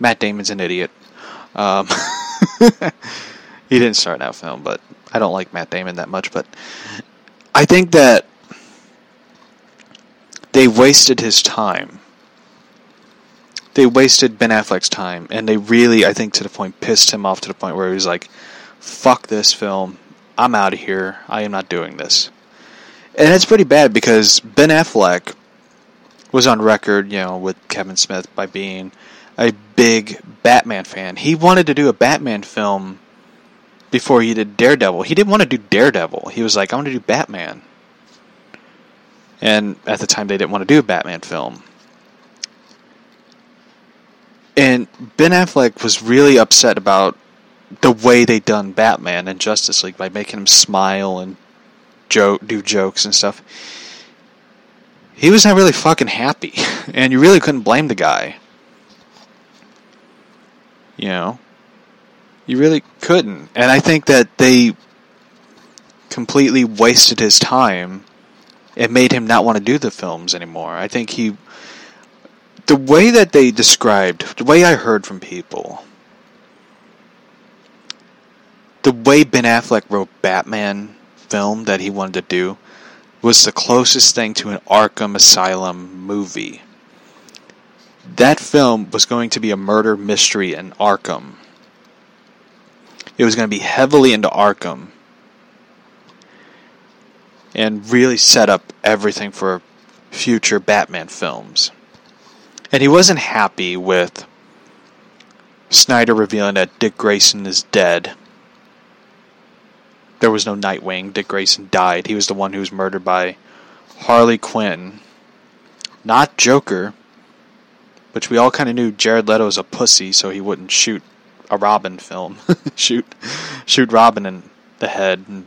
Matt Damon's an idiot. Um, he didn't start that film, but I don't like Matt Damon that much. But I think that they wasted his time. They wasted Ben Affleck's time, and they really, I think, to the point, pissed him off to the point where he was like, fuck this film, I'm out of here, I am not doing this. And it's pretty bad, because Ben Affleck was on record, you know, with Kevin Smith by being a big Batman fan. He wanted to do a Batman film before he did Daredevil. He didn't want to do Daredevil. He was like, I want to do Batman. And at the time, they didn't want to do a Batman film. And Ben Affleck was really upset about the way they done Batman and Justice League by making him smile and joke, do jokes and stuff. He was not really fucking happy. And you really couldn't blame the guy. You know? You really couldn't. And I think that they completely wasted his time and made him not want to do the films anymore. I think he... The way that they described, the way I heard from people, the way Ben Affleck wrote Batman film that he wanted to do was the closest thing to an Arkham Asylum movie. That film was going to be a murder mystery in Arkham. It was going to be heavily into Arkham and really set up everything for future Batman films. And he wasn't happy with Snyder revealing that Dick Grayson is dead. There was no Nightwing. Dick Grayson died. He was the one who was murdered by Harley Quinn. Not Joker. Which we all kind of knew Jared Leto is a pussy, so he wouldn't shoot a Robin film. shoot, shoot Robin in the head and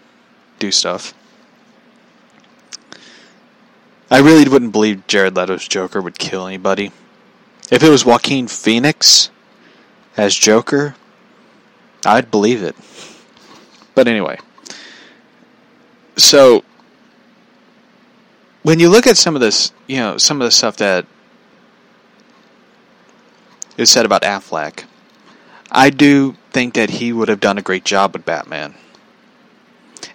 do stuff. I really wouldn't believe Jared Leto's Joker would kill anybody. If it was Joaquin Phoenix as Joker, I'd believe it. But anyway. So, when you look at some of this, you know, some of the stuff that is said about Affleck, I do think that he would have done a great job with Batman.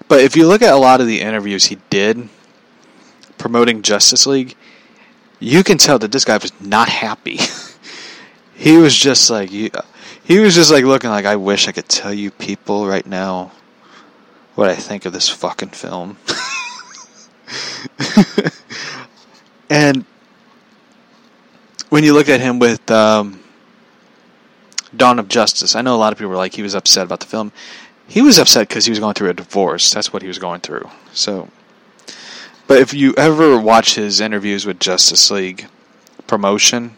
But if you look at a lot of the interviews he did promoting Justice League, you can tell that this guy was not happy. he was just like, he was just like looking like, I wish I could tell you people right now what I think of this fucking film. And when you look at him with um, Dawn of Justice, I know a lot of people were like, he was upset about the film. He was upset because he was going through a divorce. That's what he was going through. So... But if you ever watch his interviews with Justice League promotion,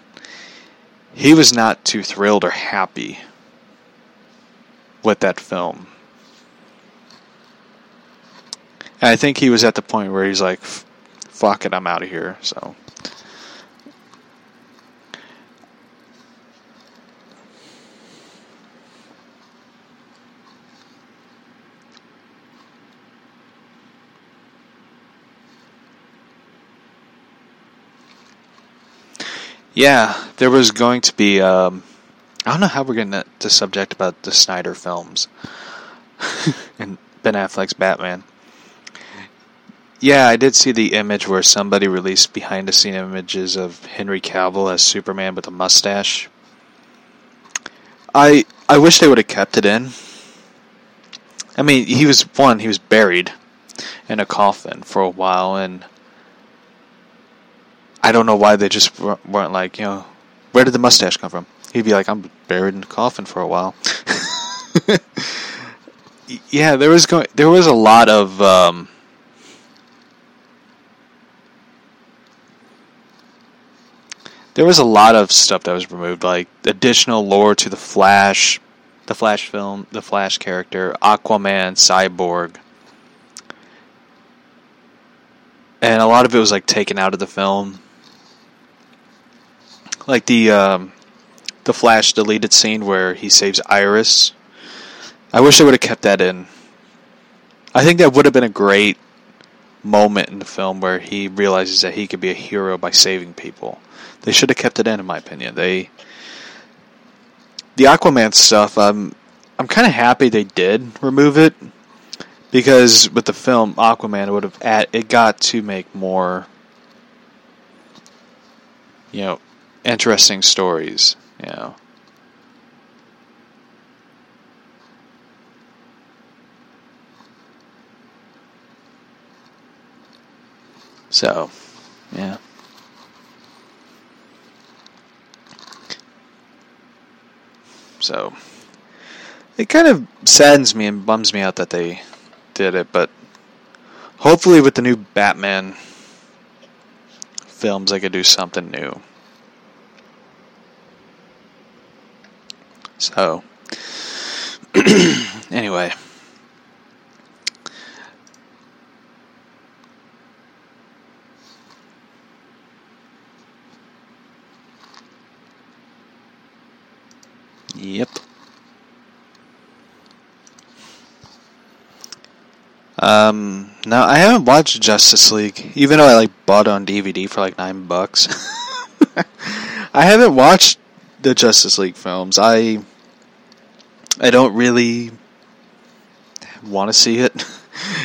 he was not too thrilled or happy with that film. And I think he was at the point where he's like, fuck it, I'm out of here. So, Yeah, there was going to be, um, I don't know how we're getting to subject about the Snyder films and Ben Affleck's Batman. Yeah, I did see the image where somebody released behind-the-scene images of Henry Cavill as Superman with a mustache. I I wish they would have kept it in. I mean, he was, one, he was buried in a coffin for a while, and I don't know why they just weren't like, you know, where did the mustache come from? He'd be like, I'm buried in a coffin for a while. Yeah, there was going, there was a lot of, um, there was a lot of stuff that was removed, like additional lore to the Flash, the Flash film, the Flash character, Aquaman, Cyborg. And a lot of it was like taken out of the film. Like the um, the Flash deleted scene where he saves Iris. I wish they would have kept that in. I think that would have been a great moment in the film where he realizes that he could be a hero by saving people. They should have kept it in, in my opinion. They, the Aquaman stuff, um, I'm kind of happy they did remove it, because with the film Aquaman, it would have add, it got to make more, you know, interesting stories. You know, so yeah. So, it kind of saddens me and bums me out that they did it, but hopefully with the new Batman films, they could do something new. So, anyway. Yep. Um, now, I haven't watched Justice League, even though I, like, bought it on D V D for, like, nine bucks. I haven't watched the Justice League films. I, I don't really want to see it.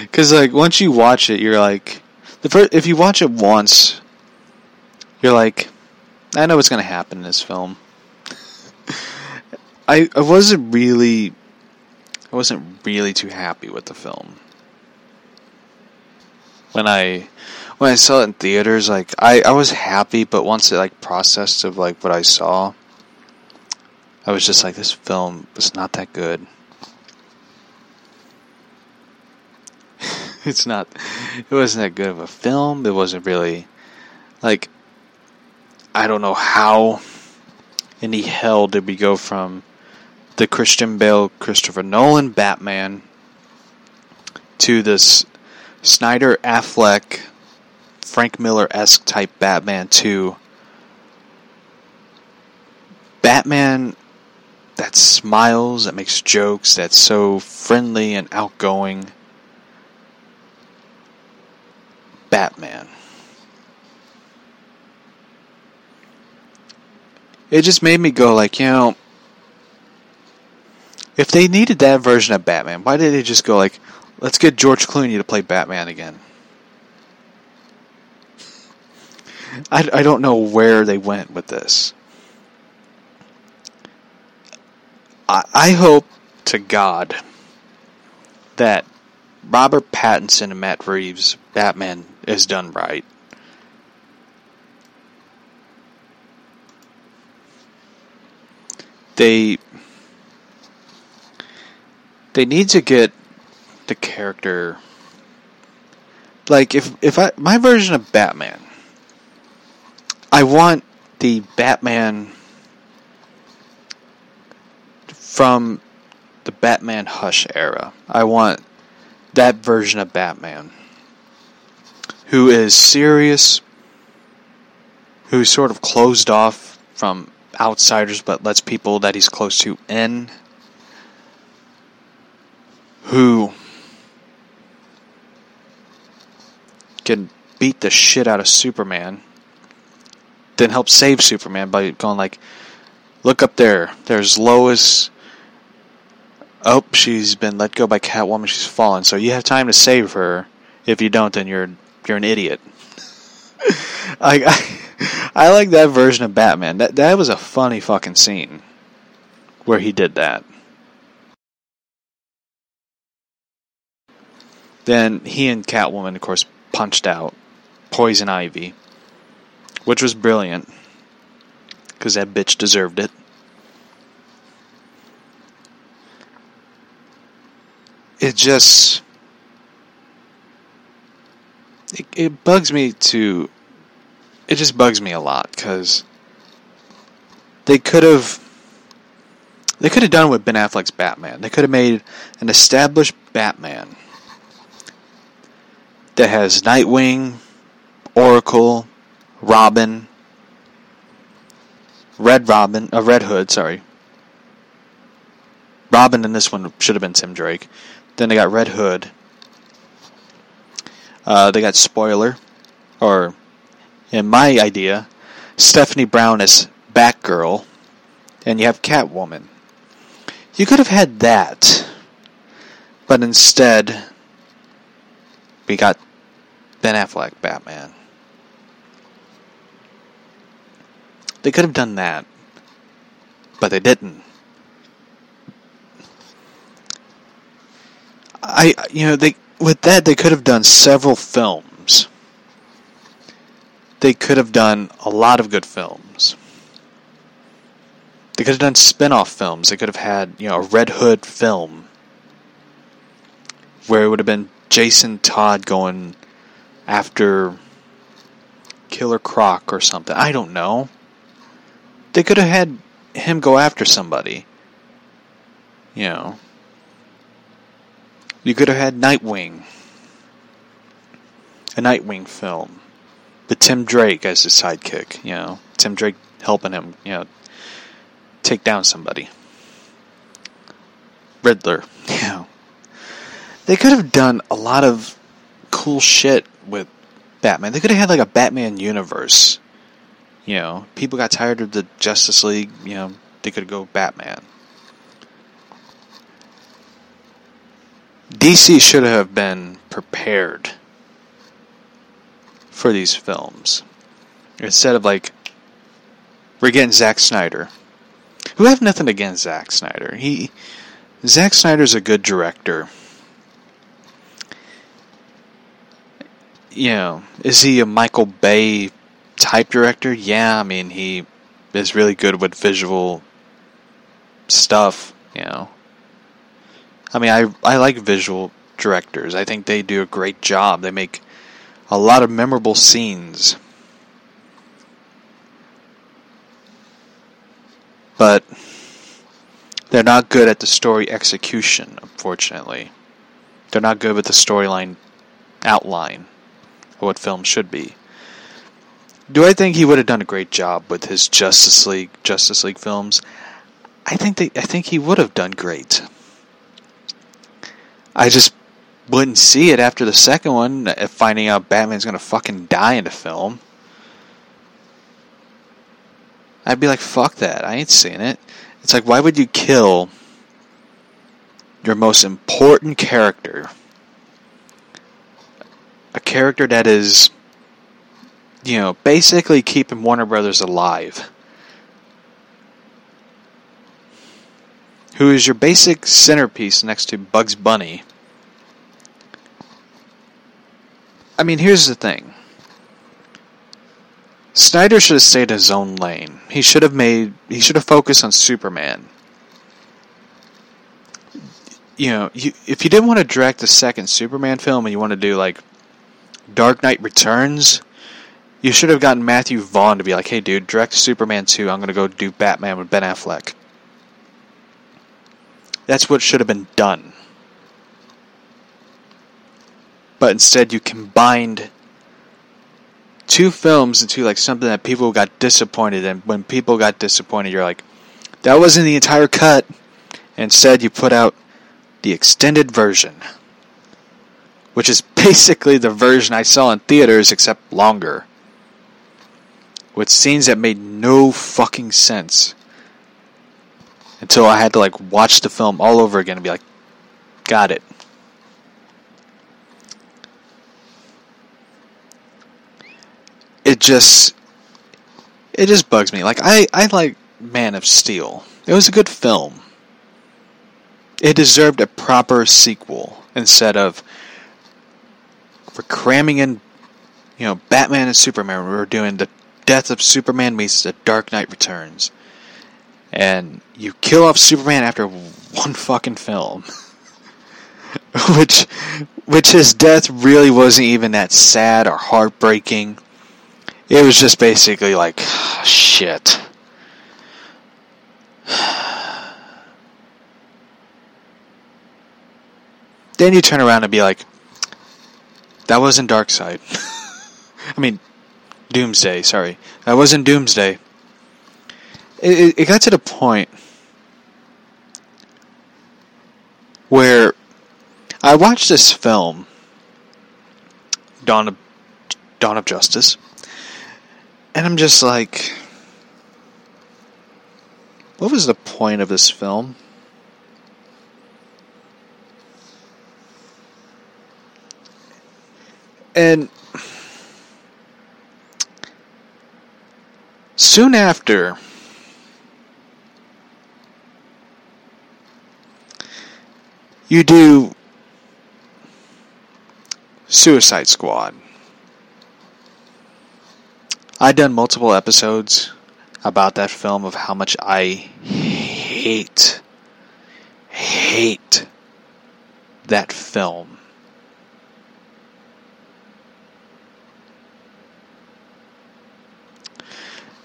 Because, like, once you watch it, you're like... the first, if you watch it once, you're like, I know what's going to happen in this film. I, I wasn't really, I wasn't really too happy with the film. When I, when I saw it in theaters, like, I, I was happy, but once it, like, processed of, like, what I saw, I was just like, this film was not that good. It's not, it wasn't that good of a film, it wasn't really, like, I don't know how in the hell did we go from the Christian Bale, Christopher Nolan Batman to this Snyder, Affleck, Frank Miller-esque type Batman to Batman that smiles, that makes jokes, that's so friendly and outgoing. Batman. It just made me go, like, you know, if they needed that version of Batman, why did they just go, like, let's get George Clooney to play Batman again? I, I don't know where they went with this. I, I hope to God that Robert Pattinson and Matt Reeves' Batman is done right. They... They need to get the character, like, if if I my version of Batman, I want the Batman from the Batman Hush era. I want that version of Batman who is serious, who's sort of closed off from outsiders but lets people that he's close to in. Who can beat the shit out of Superman then help save Superman by going like, look up there, there's Lois. Oh, she's been let go by Catwoman, she's fallen. So you have time to save her. If you don't, then you're you're an idiot. Like, I, I like that version of Batman. That that was a funny fucking scene where he did that. Then he and Catwoman, of course, punched out Poison Ivy, which was brilliant, because that bitch deserved it. It just... It, it bugs me to... It just bugs me a lot, because they could have... They could have done with Ben Affleck's Batman. They could have made an established Batman that has Nightwing, Oracle, Robin, Red Robin, uh, Red Hood, sorry. Robin in this one should have been Tim Drake. Then they got Red Hood. Uh, they got Spoiler, or, in my idea, Stephanie Brown as Batgirl, and you have Catwoman. You could have had that, but instead, we got Ben Affleck Batman. They could have done that, but they didn't. I, you know, they with that they could have done several films. They could have done a lot of good films. They could have done spin-off films. They could have had, you know, a Red Hood film where it would have been Jason Todd going after Killer Croc or something. I don't know. They could have had him go after somebody. You know. You could have had Nightwing. A Nightwing film. But Tim Drake as his sidekick, you know. Tim Drake helping him, you know, take down somebody. Riddler, you know. They could have done a lot of cool shit with Batman. They could have had like a Batman universe. You know, people got tired of the Justice League, you know, they could go Batman. D C should have been prepared for these films. Instead of like, we're getting Zack Snyder. Who have nothing against Zack Snyder. He, Zack Snyder's a good director. You know, is he a Michael Bay type director? Yeah, I mean, he is really good with visual stuff, you know. I mean, I I like visual directors. I think they do a great job. They make a lot of memorable scenes. But they're not good at the story execution, unfortunately. They're not good with the storyline outline of what film should be. Do I think he would have done a great job with his Justice League Justice League films? I think they, I think he would have done great. I just wouldn't see it after the second one, finding out Batman's gonna fucking die in the film. I'd be like, fuck that, I ain't seeing it. It's like, why would you kill your most important character? A character that is, you know, basically keeping Warner Brothers alive. Who is your basic centerpiece next to Bugs Bunny. I mean, here's the thing. Snyder should have stayed in his own lane. He should have made... He should have focused on Superman. You know, you, if you didn't want to direct the second Superman film and you want to do, like, Dark Knight Returns, you should have gotten Matthew Vaughn to be like, hey, dude, direct Superman two. I'm going to go do Batman with Ben Affleck. That's what should have been done. But instead you combined two films into like something that people got disappointed in. When people got disappointed, you're like, that wasn't the entire cut. Instead you put out the extended version. Which is basically the version I saw in theaters, except longer. with scenes that made no fucking sense. Until I had to, like, watch the film all over again and be like, got it. It just... It just bugs me. Like, I, I like Man of Steel. It was a good film. It deserved a proper sequel instead of for cramming in, you know, Batman and Superman. We were doing the death of Superman meets the Dark Knight Returns. And you kill off Superman after one fucking film. which, which his death really wasn't even that sad or heartbreaking. It was just basically like, shit. Then you turn around and be like, that wasn't Darkseid. I mean, Doomsday, sorry. That wasn't Doomsday. It, it, it got to the point where I watched this film, Dawn of, Dawn of Justice. And I'm just like, what was the point of this film? And soon after, you do Suicide Squad. I've done multiple episodes about that film of how much I hate, hate that film.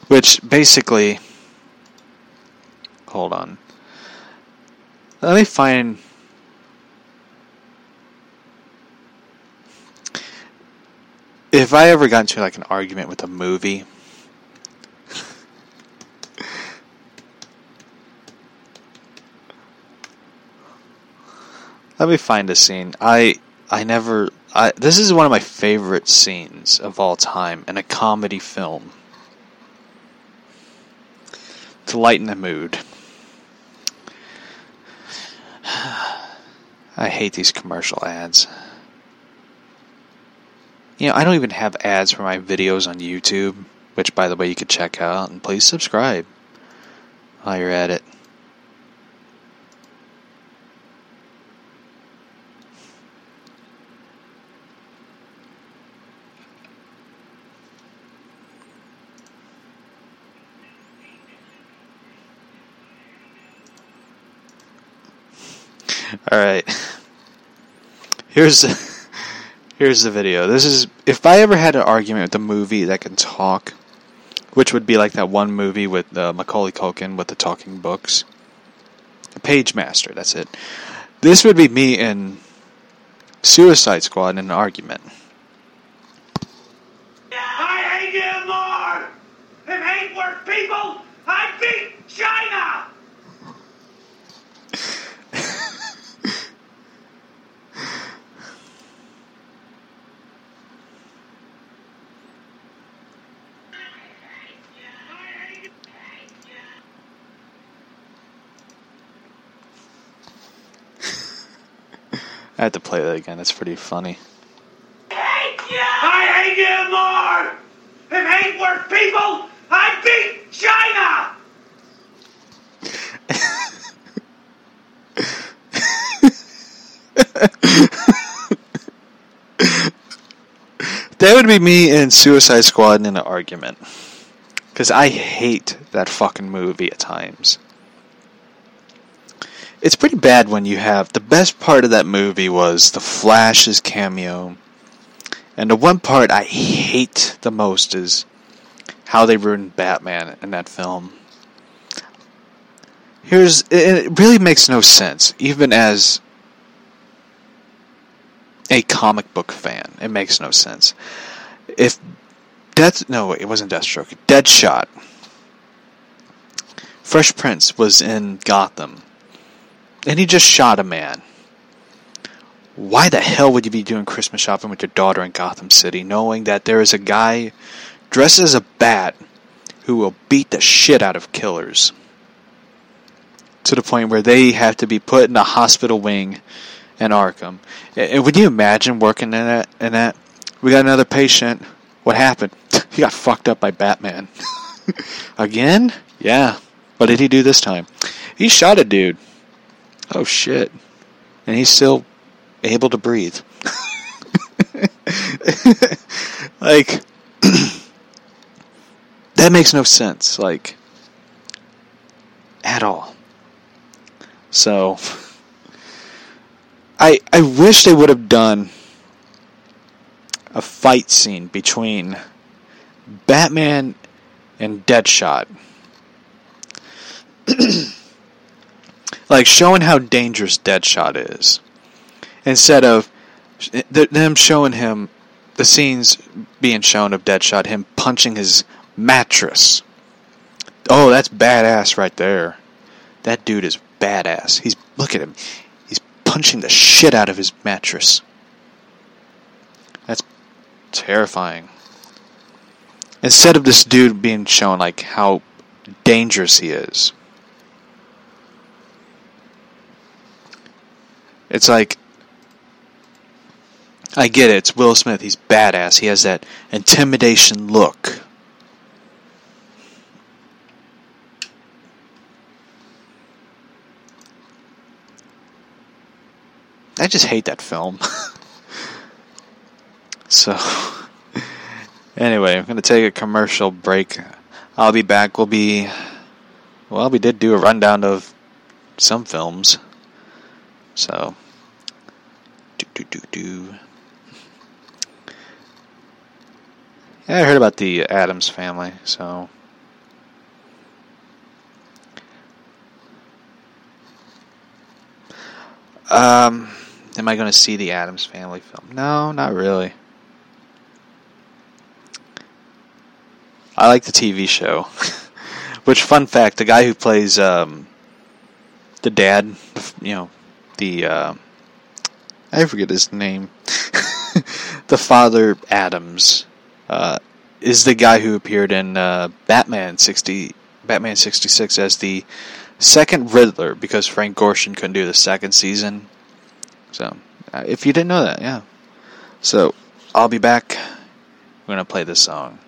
Which basically, hold on, let me find, if I ever got into, like, an argument with a movie, let me find a scene. I I never... I, this is one of my favorite scenes of all time in a comedy film. To lighten the mood. I hate these commercial ads. You know, I don't even have ads for my videos on YouTube, which, by the way, you could check out, and please subscribe while you're at it. Alright. Here's... Here's the video. This is, if I ever had an argument with a movie that can talk, which would be like that one movie with uh, Macaulay Culkin with the talking books. Page Master, that's it. This would be me and Suicide Squad in an argument. I hate you more! If hate were people, I'd beat China! I had to play that again. That's pretty funny. I hate you! I hate you more! If hate were people, I'd beat China! That would be me and Suicide Squad in an argument. Because I hate that fucking movie at times. It's pretty bad when you have... The best part of that movie was the Flash's cameo. And the one part I hate the most is how they ruined Batman in that film. Here's... It really makes no sense. Even as a comic book fan, it makes no sense. If... Death... No, wait, it wasn't Deathstroke. Deadshot. Fresh Prince was in Gotham. And he just shot a man. Why the hell would you be doing Christmas shopping with your daughter in Gotham City, knowing that there is a guy dressed as a bat who will beat the shit out of killers to the point where they have to be put in a hospital wing in Arkham. And would you imagine working in that? In that? We got another patient. What happened? He got fucked up by Batman. Again? Yeah. What did he do this time? He shot a dude. Oh, shit. And he's still able to breathe. Like, that makes no sense. Like, at all. So, I I wish they would have done a fight scene between Batman and Deadshot. Like, showing how dangerous Deadshot is. Instead of them showing him, the scenes being shown of Deadshot, him punching his mattress. Oh, that's badass right there. That dude is badass. He's, look at him. He's punching the shit out of his mattress. That's terrifying. Instead of this dude being shown, like, how dangerous he is. It's like, I get it, it's Will Smith, he's badass, he has that intimidation look. I just hate that film. So, anyway, I'm going to take a commercial break. I'll be back, we'll be, well, we did do a rundown of some films. So, do do do do. Yeah, I heard about the Addams Family, so. Um, am I going to see the Addams Family film? No, not really. I like the T V show. Which, fun fact, the guy who plays um, the dad, you know, the, uh, I forget his name, the father Addams, Uh, is the guy who appeared in uh, Batman sixty Batman sixty-six as the second Riddler, because Frank Gorshin couldn't do the second season. So, uh, if you didn't know that, yeah. So, I'll be back. We're going to play this song.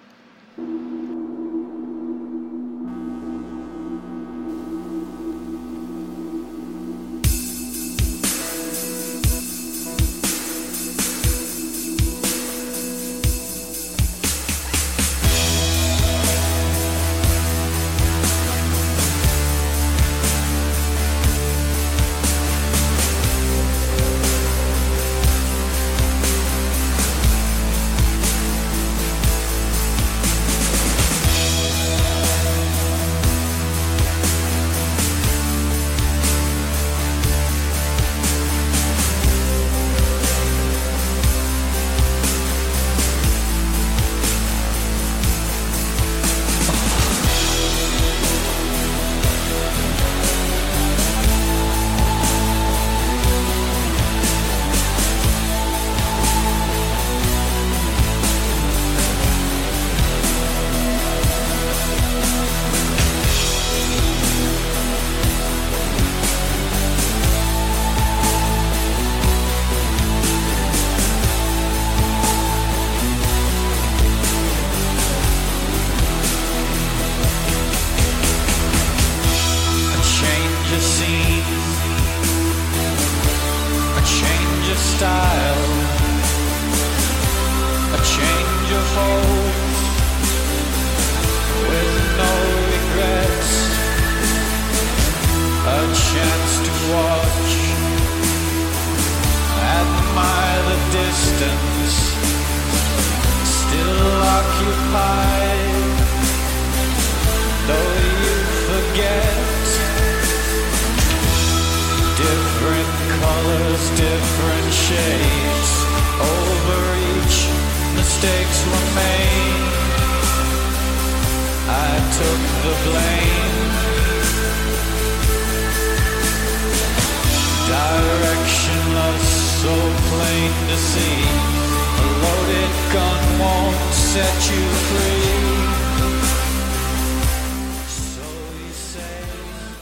Set you free.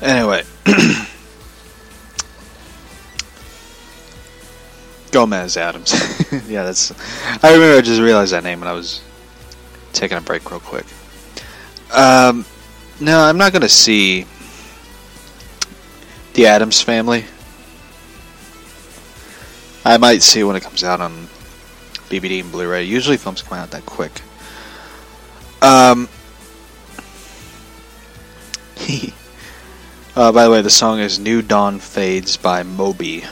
Anyway. Gomez Adams. Yeah, that's... I remember I just realized that name when I was taking a break real quick. Um, no, I'm not going to see The Addams Family. I might see it when it comes out on D V D and Blu-ray. Usually films come out that quick. Um... uh, by the way, the song is New Dawn Fades by Moby.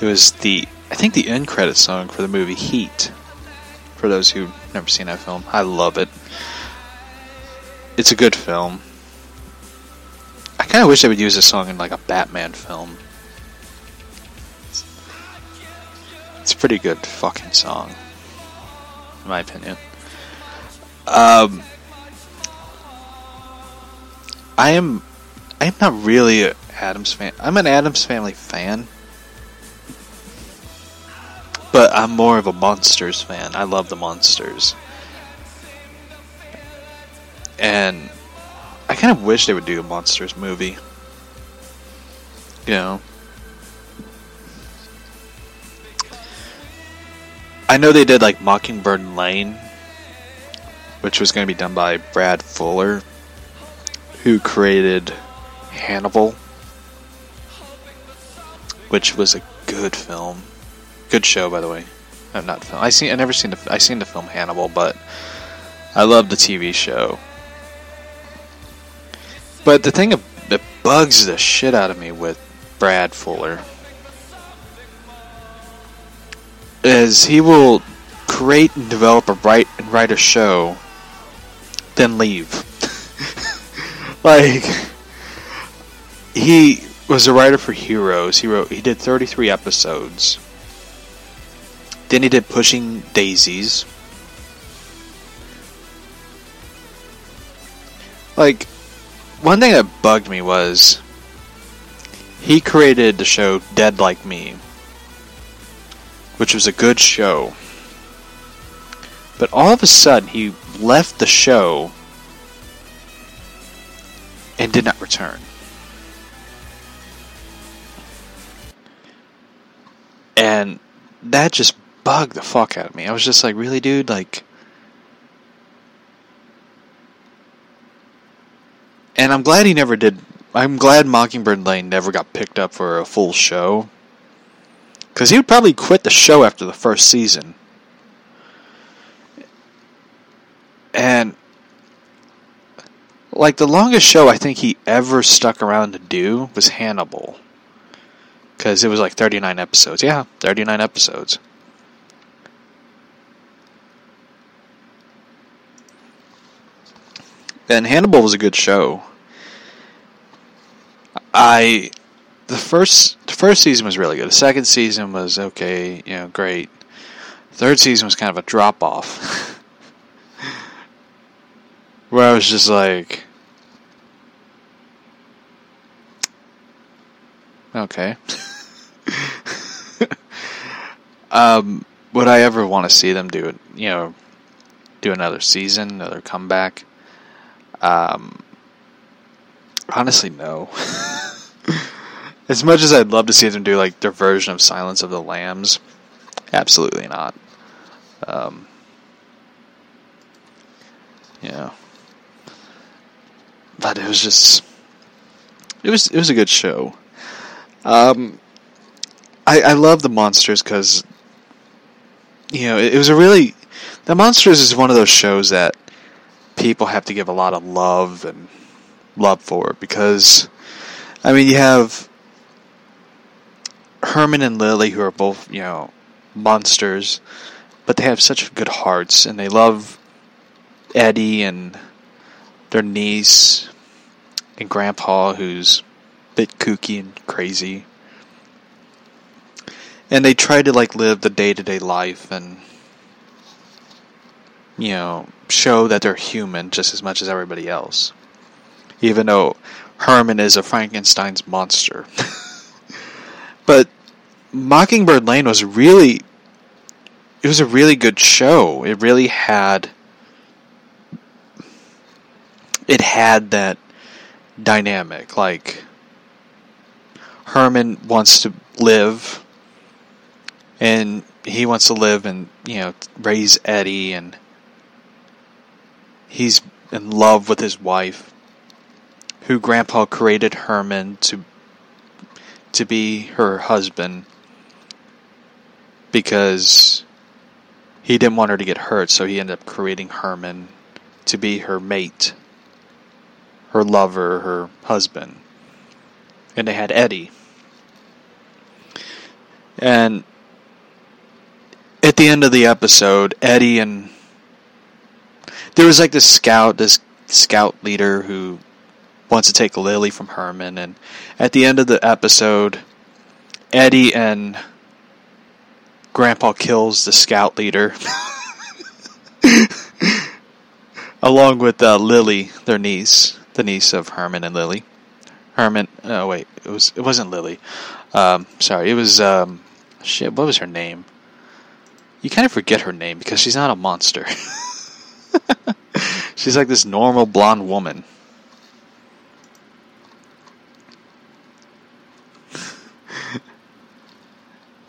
It was the, I think, the end credit song for the movie Heat. For those who've never seen that film, I love it. It's a good film. I kind of wish they would use this song in like a Batman film. It's, it's a pretty good fucking song, in my opinion. Um, I am, I am not really an Addams fan. I'm an Addams Family fan. But I'm more of a Monsters fan. I love the Monsters. And I kind of wish they would do a Monsters movie. You know. I know they did like Mockingbird Lane, which was going to be done by Brad Fuller, who created Hannibal, which was a good film. Good show, by the way. I've not film. I seen. I never seen. The, I seen the film Hannibal, but I love the T V show. But the thing that bugs the shit out of me with Brad Fuller is he will create and develop a write and write a show, then leave. Like he was a writer for Heroes. He wrote. He did thirty-three episodes. Then he did Pushing Daisies. Like, one thing that bugged me was he created the show Dead Like Me, which was a good show. But all of a sudden, he left the show and did not return. And that just bugged the fuck out of me. I was just like, really, dude? Like, and I'm glad he never did. I'm glad Mockingbird Lane never got picked up for a full show, because he would probably quit the show after the first season. And like the longest show I think he ever stuck around to do was Hannibal, because it was like thirty-nine episodes. Yeah, thirty-nine episodes. And Hannibal was a good show. I, the first, the first season was really good. The second season was okay, you know, great. The third season was kind of a drop off, where I was just like, okay. um, would I ever want to see them do it? You know, do another season, another comeback? Um, honestly, no. As much as I'd love to see them do like their version of Silence of the Lambs, absolutely not. Um, yeah, but it was just, it was it was a good show. Um, I I love the Monsters because, you know, it, it was a really, the Monsters is one of those shows that people have to give a lot of love and love for it, because I mean, you have Herman and Lily, who are both, you know, monsters, but they have such good hearts, and they love Eddie and their niece and Grandpa, who's a bit kooky and crazy, and they try to like live the day-to-day life and, you know, show that they're human just as much as everybody else, even though Herman is a Frankenstein's monster. But Mockingbird Lane was really, it was a really good show. It really had it had that dynamic. Like, Herman wants to live, and he wants to live and, you know, raise Eddie, and he's in love with his wife, who Grandpa created Herman to to be her husband because he didn't want her to get hurt, so he ended up creating Herman to be her mate, her lover, her husband. And they had Eddie. And at the end of the episode, Eddie and... there was like this scout, this scout leader who wants to take Lily from Herman. And at the end of the episode, Eddie and Grandpa kills the scout leader. Along with uh, Lily, their niece. The niece of Herman and Lily. Herman, oh wait, it, was, it wasn't Lily. Um, sorry, it was, um, shit, what was her name? You kind of forget her name because she's not a monster. She's like this normal blonde woman.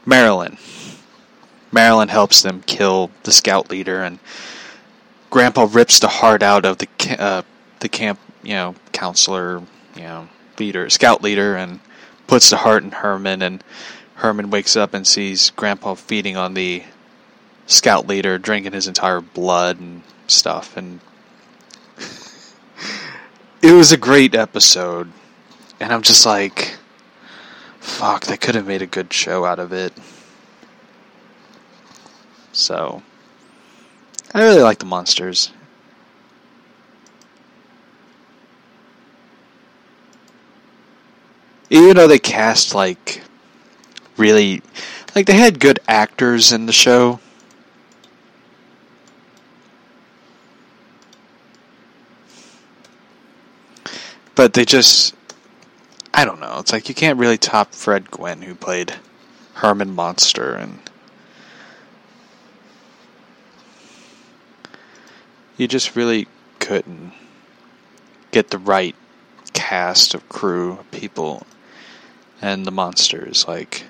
Marilyn. Marilyn helps them kill the scout leader, and Grandpa rips the heart out of the uh, the camp, you know, counselor, you know, leader, scout leader, and puts the heart in Herman. And Herman wakes up and sees Grandpa feeding on the scout leader, drinking his entire blood and stuff. And it was a great episode. And I'm just like, fuck, they could have made a good show out of it. So, I really like the monsters. Even though they cast, like, really... like, they had good actors in the show. But they just... I don't know. It's like, you can't really top Fred Gwynn, who played Herman Monster, and... you just really couldn't get the right cast of crew of people and the monsters. Like,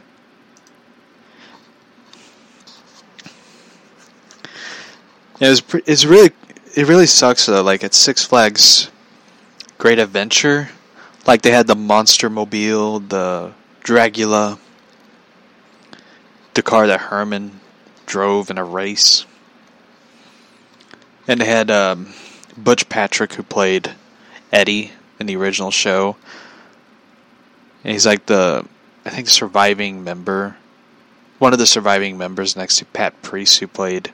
it was, it's really, it really sucks though. Like at Six Flags Great Adventure, like they had the Monster Mobile, the Dragula, the car that Herman drove in a race. And they had um, Butch Patrick, who played Eddie in the original show. And he's like the, I think, surviving member. One of the surviving members next to Pat Priest, who played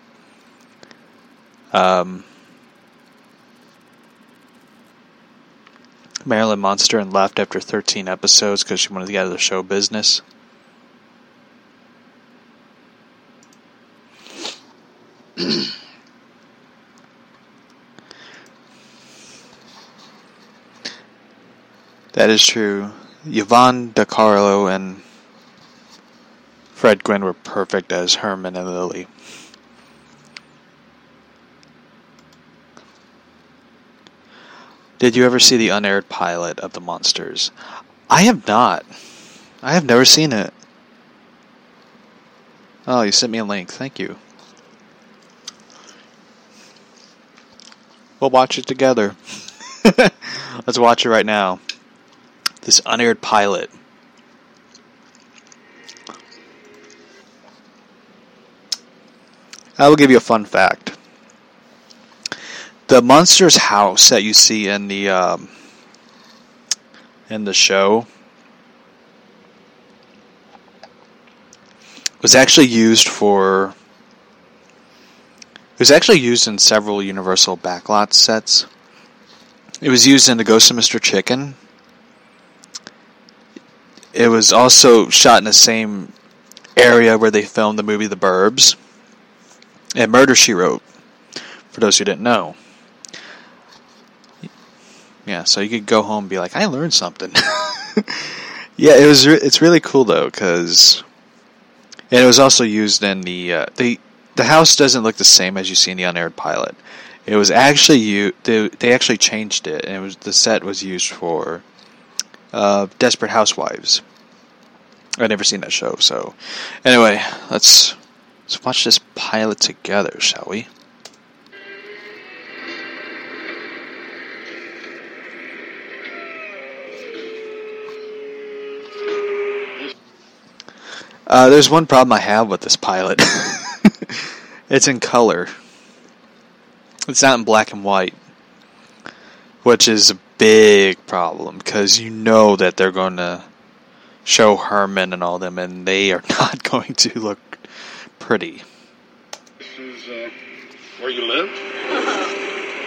um, Marilyn Monster and left after thirteen episodes because she wanted to get out of the show business. That is true. Yvonne DiCarlo and Fred Gwynn were perfect as Herman and Lily. Did you ever see the unaired pilot of The Monsters? I have not. I have never seen it. Oh, you sent me a link. Thank you. We'll watch it together. Let's watch it right now. This unaired pilot. I will give you a fun fact. The monster's house that you see in the um, in the show was actually used for. It was actually used in several Universal backlot sets. It was used in The Ghost of Mister Chicken. It was also shot in the same area where they filmed the movie The Burbs and Murder, She Wrote, for those who didn't know. Yeah, so you could go home and be like, I learned something. Yeah, it was. Re- it's really cool, though, because... and it was also used in the... Uh, the the house doesn't look the same as you see in the unaired pilot. It was actually you. They, they actually changed it, and it was the set was used for uh, Desperate Housewives. I've never seen that show, so anyway, let's let's watch this pilot together, shall we? Uh, there's one problem I have with this pilot. It's in color. It's not in black and white, which is a big problem because you know that they're going to show Herman and all them, and they are not going to look pretty. This is uh, where you live?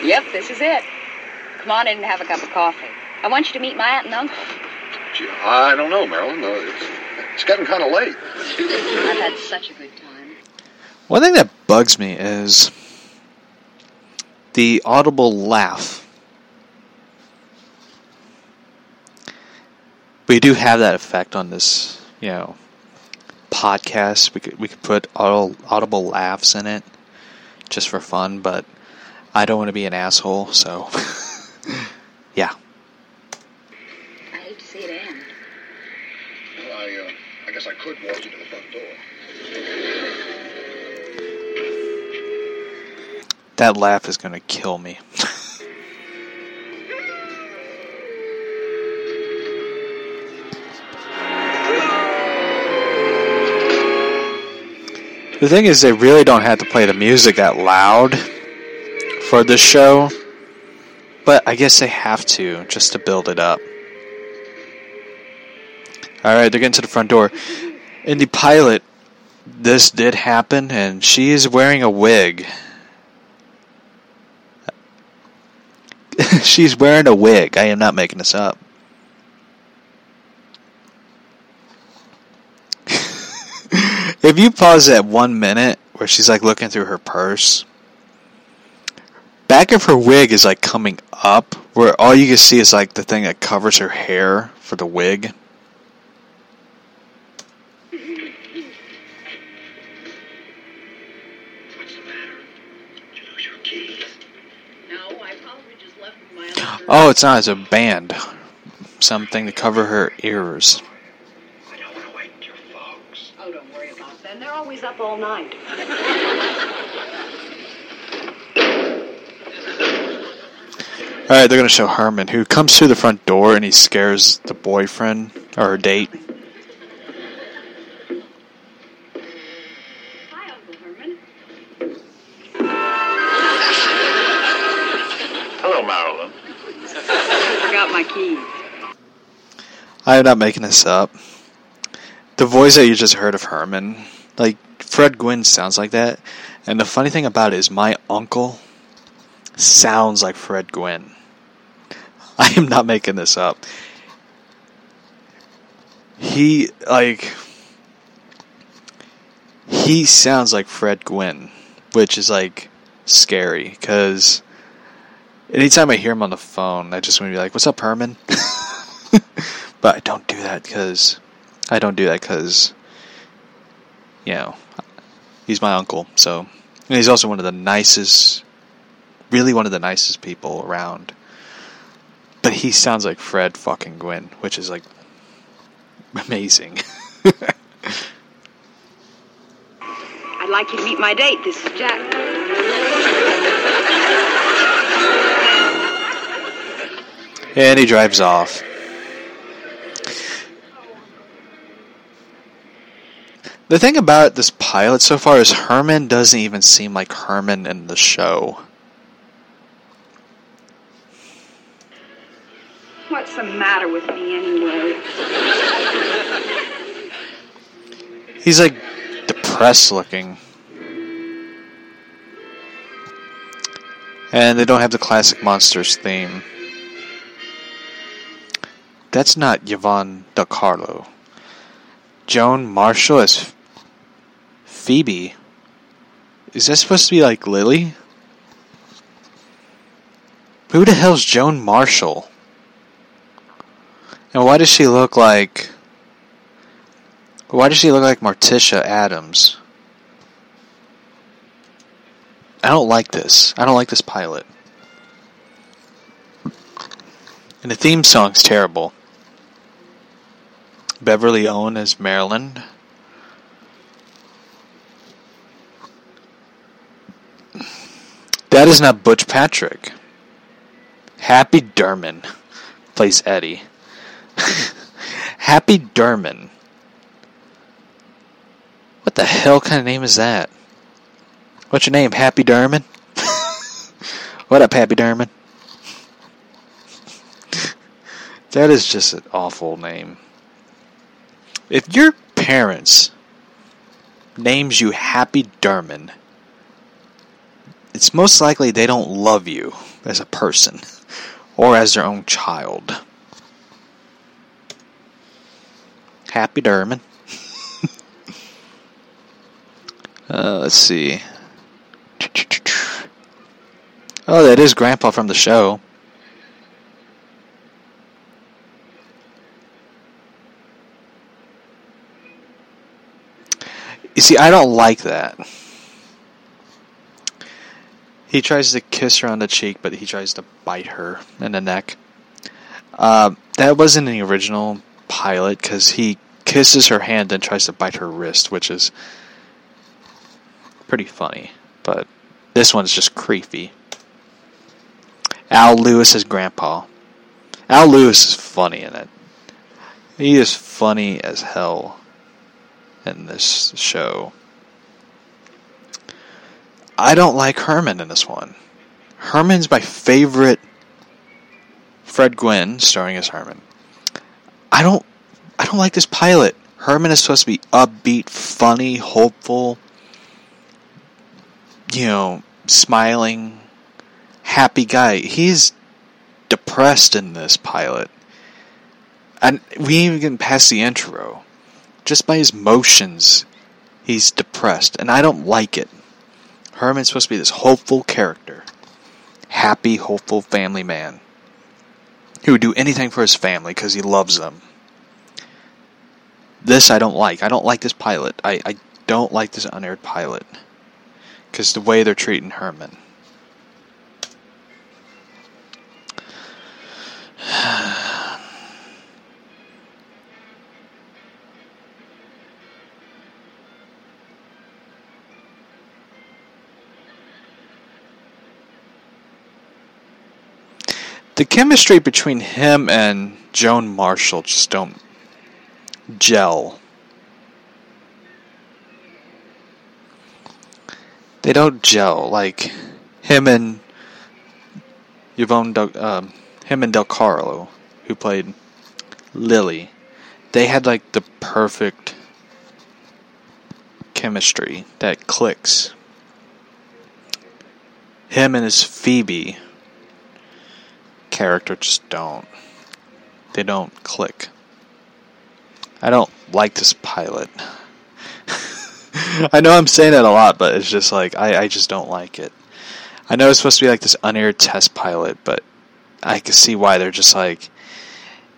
Yep, this is it. Come on in and have a cup of coffee. I want you to meet my aunt and uncle. Gee, I don't know, Marilyn. Uh, it's, it's getting kind of late. I've had such a good time. One thing that bugs me is the audible laugh. We do have that effect on this, you know, podcast. We could we could put audible laughs in it just for fun, but I don't want to be an asshole, so yeah. I hate to see it end. Well, I, uh, I guess I could walk you to the front door. That laugh is going to kill me. The thing is, they really don't have to play the music that loud for this show. But I guess they have to, just to build it up. Alright, they're getting to the front door. In the pilot, this did happen, and she is wearing a wig. She's wearing a wig. I am not making this up. If you pause that one minute where she's like looking through her purse, back of her wig is like coming up, where all you can see is like the thing that covers her hair for the wig. Oh, it's not. It's a band. Something to cover her ears. I don't want to wake your folks. Oh, don't worry about them. They're always up all night. Alright, they're going to show Herman, who comes through the front door and he scares the boyfriend, or her date. I am not making this up. The voice that you just heard of Herman, like Fred Gwynn sounds like that. And the funny thing about it is my uncle sounds like Fred Gwynn. I am not making this up. He, like, he sounds like Fred Gwynn, which is, like, scary. Because anytime I hear him on the phone, I just want to be like, what's up, Herman? But I don't do that because, I don't do that because, you know, he's my uncle, so. And he's also one of the nicest, really one of the nicest people around. But he sounds like Fred fucking Gwynn, which is, like, amazing. I'd like you to meet my date. This is Jack. And he drives off. The thing about this pilot so far is Herman doesn't even seem like Herman in the show. What's the matter with me anyway? He's like depressed looking. And they don't have the classic Monsters theme. That's not Yvonne DiCarlo. Joan Marshall as Phoebe. Is that supposed to be like Lily? Who the hell's Joan Marshall? And why does she look like... Why does she look like Morticia Adams? I don't like this. I don't like this pilot. And the theme song's terrible. Beverly Owen as Marilyn. That is not Butch Patrick. Happy Durman plays Eddie. Happy Durman. What the hell kind of name is that? What's your name, Happy Durman? What up, Happy Durman? That is just an awful name. If your parents names you Happy Durman, it's most likely they don't love you as a person or as their own child. Happy Durman. uh, let's see. Oh, that is Grandpa from the show. You see, I don't like that. He tries to kiss her on the cheek, but he tries to bite her in the neck. Uh, that wasn't in the original pilot, because he kisses her hand and tries to bite her wrist, which is pretty funny. But this one's just creepy. Al Lewis is Grandpa. Al Lewis is funny in it. He is funny as hell in this show. I don't like Herman in this one. Herman's my favorite. Fred Gwynn starring as Herman. I don't I don't like this pilot. Herman is supposed to be upbeat, funny, hopeful, you know, smiling, happy guy. He's depressed in this pilot. And we ain't even getting past the intro. Just by his motions, he's depressed, and I don't like it. Herman's supposed to be this hopeful character. Happy, hopeful family man. He would do anything for his family because he loves them. This I don't like. I don't like this pilot. I, I don't like this unaired pilot. Because the way they're treating Herman. The chemistry between him and Joan Marshall just don't gel. They don't gel like him and Yvonne, Del, um, him and Del Carlo, who played Lily. They had like the perfect chemistry that clicks. Him and his Phoebe character just don't. They don't click. I don't like this pilot. I know I'm saying that a lot, but it's just like, I, I just don't like it. I know it's supposed to be like this unaired test pilot, but I can see why they're just like,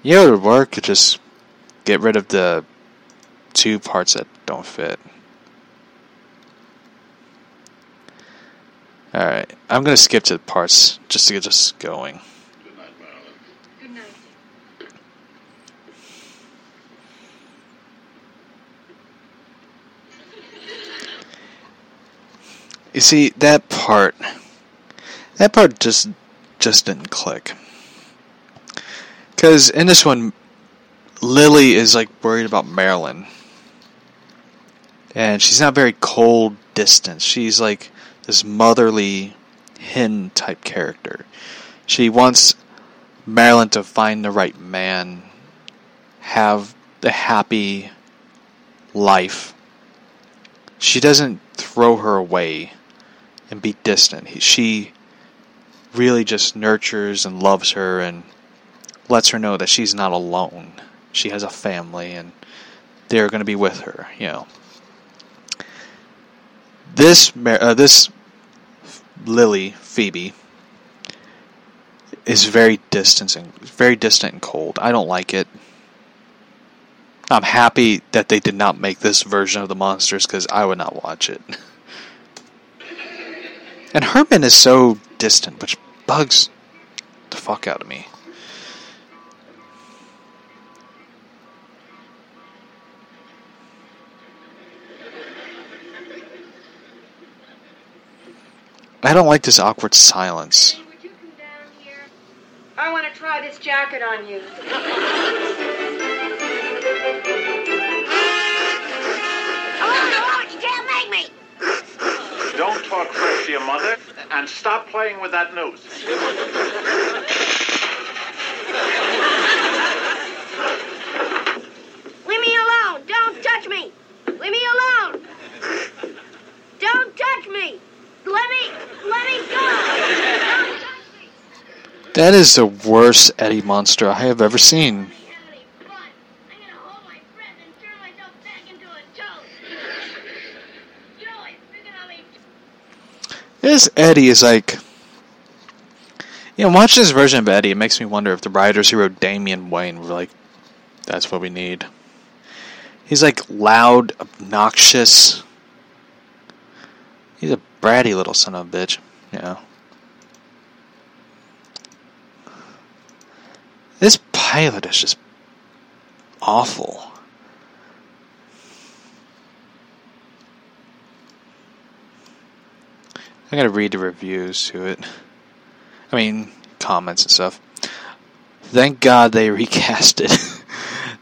you know, it would work, just get rid of the two parts that don't fit. Alright, I'm going to skip to the parts just to get us going. You see, that part, that part just, just didn't click. Because in this one, Lily is like worried about Marilyn. And she's not very cold, distant. She's like this motherly hen type character. She wants Marilyn to find the right man, have the happy life. She doesn't throw her away and be distant. He, she really just nurtures and loves her and lets her know that she's not alone. She has a family and they're going to be with her, you know. This uh, this Lily, Phoebe, is very distant and very distant and cold. I don't like it. I'm happy that they did not make this version of the Monsters because I would not watch it. And Hartman is so distant, which bugs the fuck out of me. I don't like this awkward silence. Hey, would you come down here? I want to try this jacket on you. Oh, no, you can't make me. Don't talk fresh to your mother, and stop playing with that nose. Leave me alone. Don't touch me. Leave me alone. Don't touch me. Let me, let me go. That is the worst Eddie monster I have ever seen. This Eddie is like, you know, watch this version of Eddie. It makes me wonder if the writers who wrote Damian Wayne were like, that's what we need. He's like loud, obnoxious. He's a bratty little son of a bitch, you know. This pilot is just awful. I gotta read the reviews to it. I mean, comments and stuff. Thank God they recast it.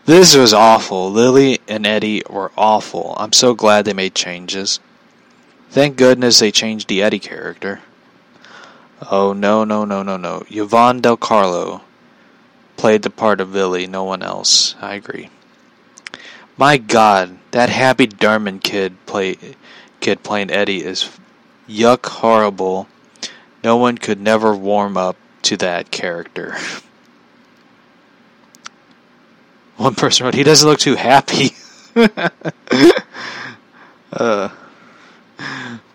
This was awful. Lily and Eddie were awful. I'm so glad they made changes. Thank goodness they changed the Eddie character. Oh, no, no, no, no, no. Yvonne Del Carlo played the part of Lily, no one else. I agree. My God, that Happy Derman kid, play, kid playing Eddie is yuck horrible. No one could never warm up to that character. One person wrote, he doesn't look too happy. uh...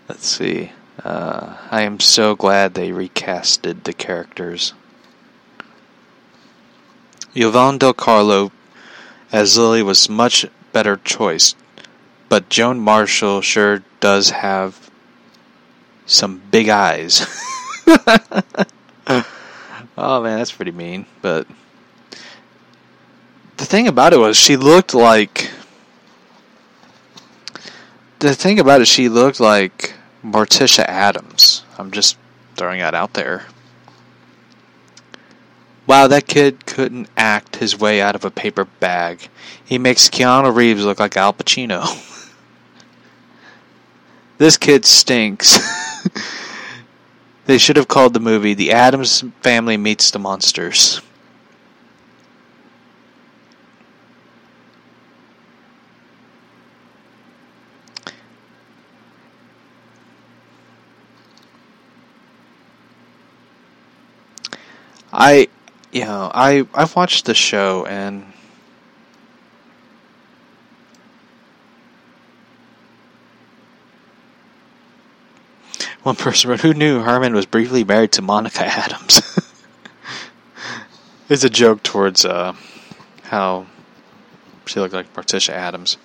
Let's see. Uh, I am so glad they recasted the characters. Yvonne Del Carlo as Lily was much better choice, but Joan Marshall sure does have some big eyes. Oh man, that's pretty mean. But the thing about it was she looked like. The thing about it, she looked like Morticia Adams. I'm just throwing that out there. Wow, that kid couldn't act his way out of a paper bag. He makes Keanu Reeves look like Al Pacino. This kid stinks. They should have called the movie The Adams Family Meets the Monsters. I, you know, I, I've watched the show and one person wrote, who knew Harmon was briefly married to Monica Adams? It's a joke towards uh, how she looked like Morticia Adams.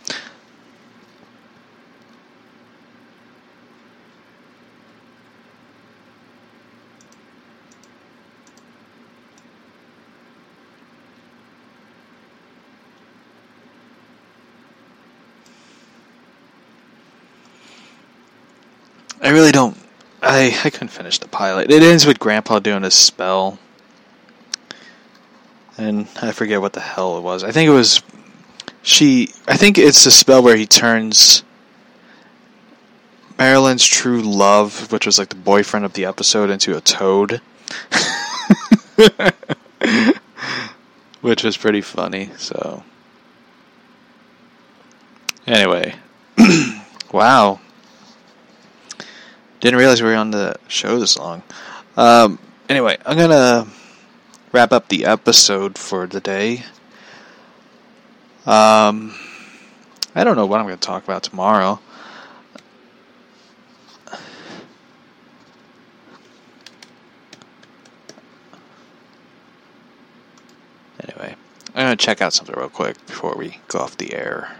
I really don't... I, I couldn't finish the pilot. It ends with Grandpa doing a spell. And I forget what the hell it was. I think it was... She... I think it's the spell where he turns... Marilyn's true love, which was like the boyfriend of the episode, into a toad. Which was pretty funny, so... Anyway. Wow. Didn't realize we were on the show this long. Um, anyway, I'm going to wrap up the episode for the day. Um, I don't know what I'm going to talk about tomorrow. Anyway, I'm going to check out something real quick before we go off the air.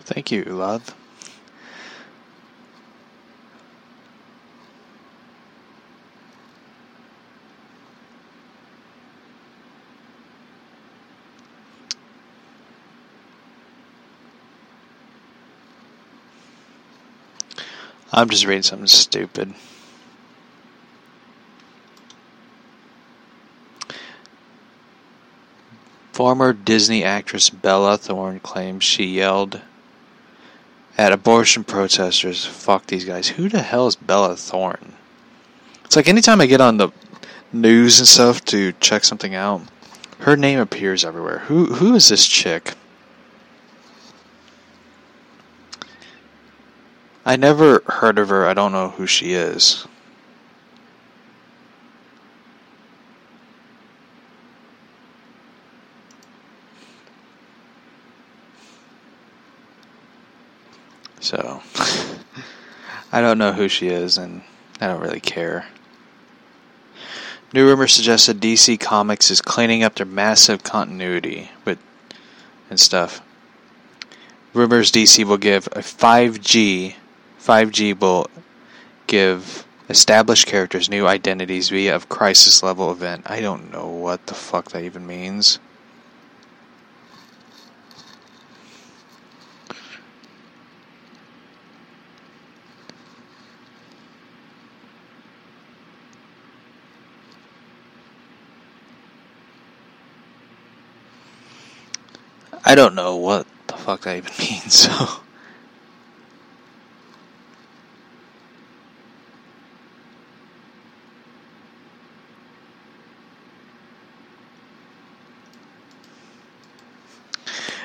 Thank you, Ulad. I'm just reading something stupid. Former Disney actress Bella Thorne claims she yelled at abortion protesters, "Fuck these guys." Who the hell is Bella Thorne? It's like anytime I get on the news and stuff to check something out, her name appears everywhere. Who who is this chick? I never heard of her. I don't know who she is. So, I don't know who she is, and I don't really care. New rumor suggests that D C Comics is cleaning up their massive continuity with and stuff. Rumors D C will give a five G, five G will give established characters new identities via a crisis level event. I don't know what the fuck that even means. I don't know what the fuck that even means, so...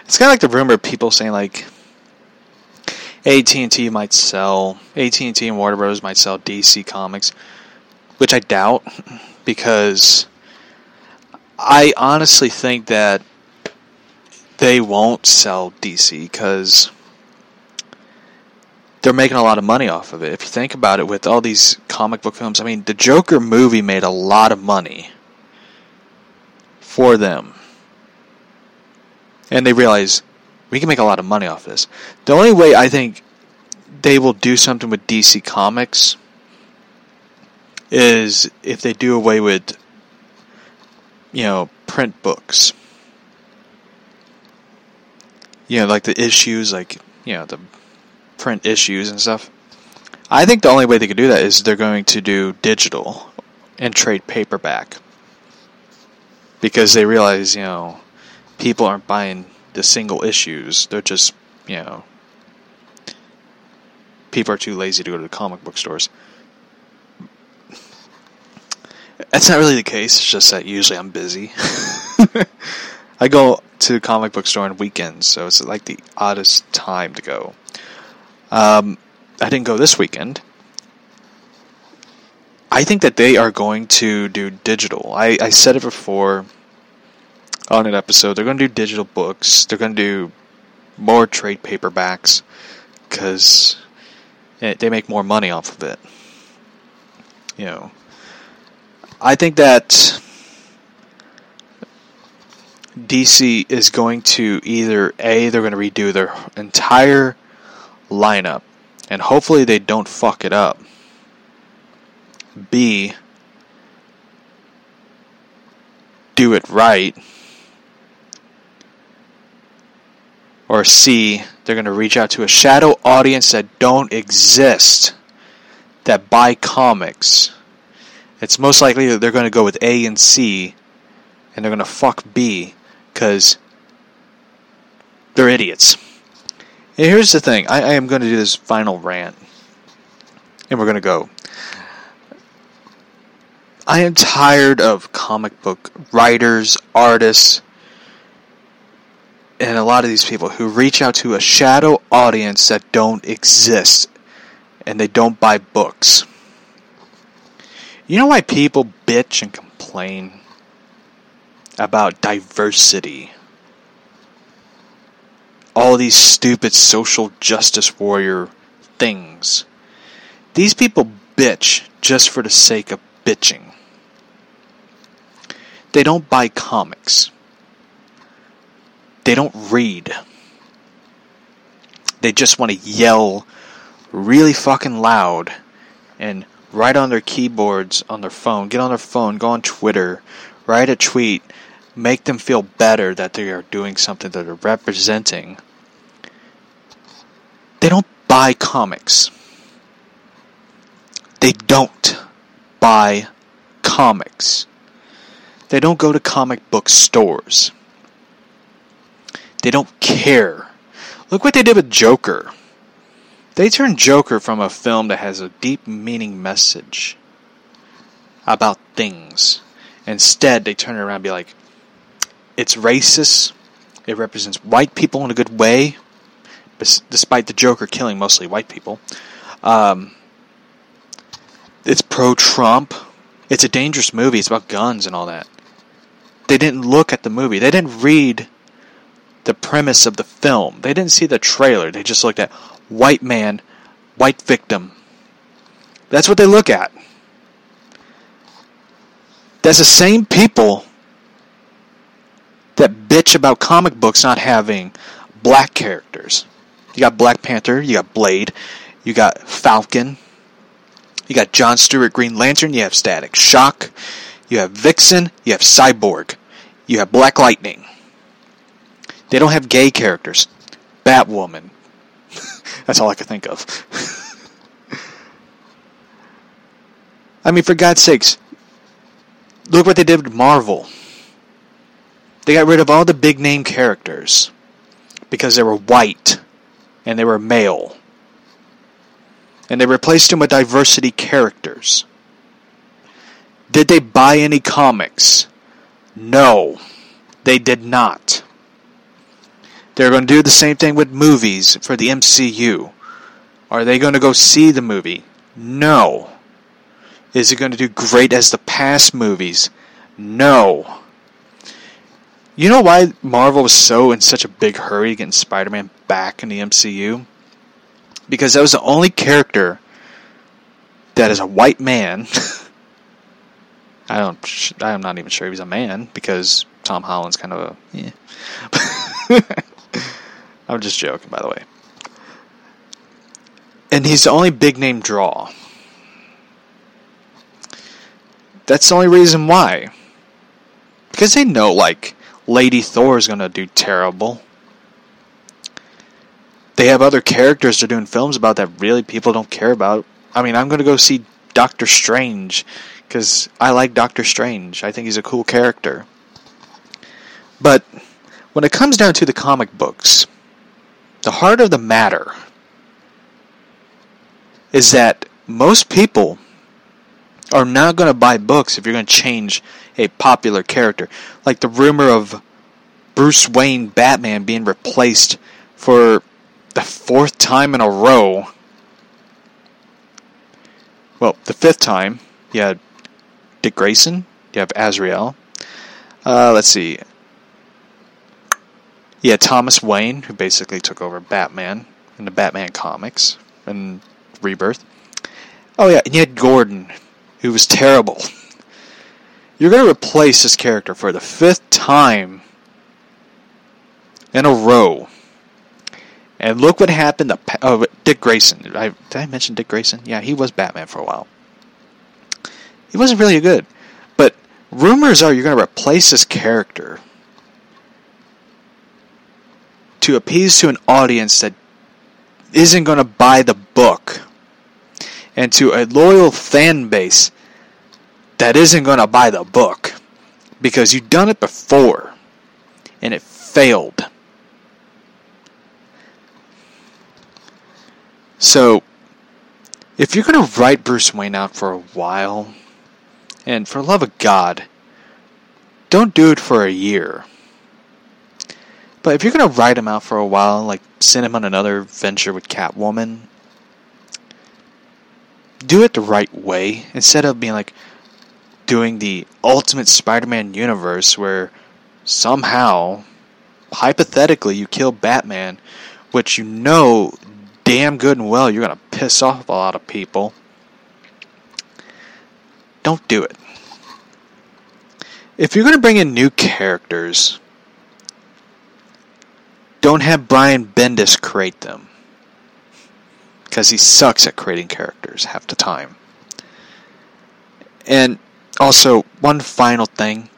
It's kind of like the rumor of people saying, like, A T and T might sell... A T and T and Warner Bros. Might sell D C Comics, which I doubt, because I honestly think that they won't sell D C because they're making a lot of money off of it. If you think about it, with all these comic book films, I mean, the Joker movie made a lot of money for them. And they realize, we can make a lot of money off this. The only way I think they will do something with D C Comics is if they do away with, you know, print books. You know, like the issues, like, you know, the print issues and stuff. I think the only way they could do that is they're going to do digital and trade paperback. Because they realize, you know, people aren't buying the single issues. They're just, you know, people are too lazy to go to the comic book stores. That's not really the case. It's just that usually I'm busy. I go to the comic book store on weekends, so it's like the oddest time to go. Um, I didn't go this weekend. I think that they are going to do digital. I, I said it before on an episode. They're going to do digital books. They're going to do more trade paperbacks because they make more money off of it. You know, I think that D C is going to either, A, they're going to redo their entire lineup, and hopefully they don't fuck it up. B, do it right. Or C, they're going to reach out to a shadow audience that don't exist, that buy comics. It's most likely that they're going to go with A and C, and they're going to fuck B. Because they're idiots. And here's the thing. I, I am going to do this final rant. And we're going to go. I am tired of comic book writers, artists, and a lot of these people who reach out to a shadow audience that don't exist. And they don't buy books. You know why people bitch and complain about diversity? All these stupid social justice warrior things. These people bitch just for the sake of bitching. They don't buy comics. They don't read. they just want to yell really fucking loud and write on their keyboards, on their phone, get on their phone, go on Twitter, write a tweet, make them feel better that they are doing something that they're representing. They don't buy comics. They don't buy comics. They don't go to comic book stores. They don't care. Look what they did with Joker. They turned Joker from a film that has a deep meaning message about things. Instead, they turn it around and be like, it's racist. It represents white people in a good way, despite the Joker killing mostly white people. Um, it's pro-Trump. It's a dangerous movie. It's about guns and all that. They didn't look at the movie. They didn't read the premise of the film. They didn't see the trailer. They just looked at white man, white victim. That's what they look at. That's the same people that bitch about comic books not having black characters. You got Black Panther, you got Blade, you got Falcon, you got John Stewart Green Lantern, you have Static Shock, you have Vixen, you have Cyborg, you have Black Lightning. They don't have gay characters. Batwoman. That's all I could think of. I mean, for God's sakes, look what they did with Marvel. They got rid of all the big name characters because they were white and they were male. And they replaced them with diversity characters. Did they buy any comics? No, they did not. They're going to do the same thing with movies for the M C U. Are they going to go see the movie? No. Is it going to do great as the past movies? No. You know why Marvel was so in such a big hurry to getting Spider-Man back in the M C U? Because that was the only character that is a white man. I don't. I'm not even sure he was a man because Tom Holland's kind of a. Yeah. I'm just joking, by the way. And he's the only big name draw. That's the only reason why. Because they know, like, Lady Thor is going to do terrible. They have other characters they're doing films about that really people don't care about. I mean, I'm going to go see Doctor Strange. Because I like Doctor Strange. I think he's a cool character. But when it comes down to the comic books, the heart of the matter is that most people are not going to buy books if you're going to change a popular character. Like the rumor of Bruce Wayne Batman being replaced for the fourth time in a row. Well, the fifth time. You had Dick Grayson. You have Azrael. Uh, let's see. You had Thomas Wayne, who basically took over Batman in the Batman comics and Rebirth. Oh yeah, and you had Gordon, who was terrible. You're going to replace this character for the fifth time in a row. And look what happened to oh, Dick Grayson. I, did I mention Dick Grayson? Yeah, he was Batman for a while. He wasn't really good. But rumors are you're going to replace this character to appease to an audience that isn't going to buy the book. And to a loyal fan base that isn't going to buy the book. Because you've done it before. And it failed. So, if you're going to write Bruce Wayne out for a while, and for the love of God, don't do it for a year. But if you're going to write him out for a while, like send him on another venture with Catwoman, do it the right way, instead of being like doing the Ultimate Spider-Man universe where somehow, hypothetically, you kill Batman, which you know damn good and well you're going to piss off a lot of people. Don't do it. If you're going to bring in new characters, don't have Brian Bendis create them. because he sucks at creating characters half the time. And also, one final thing.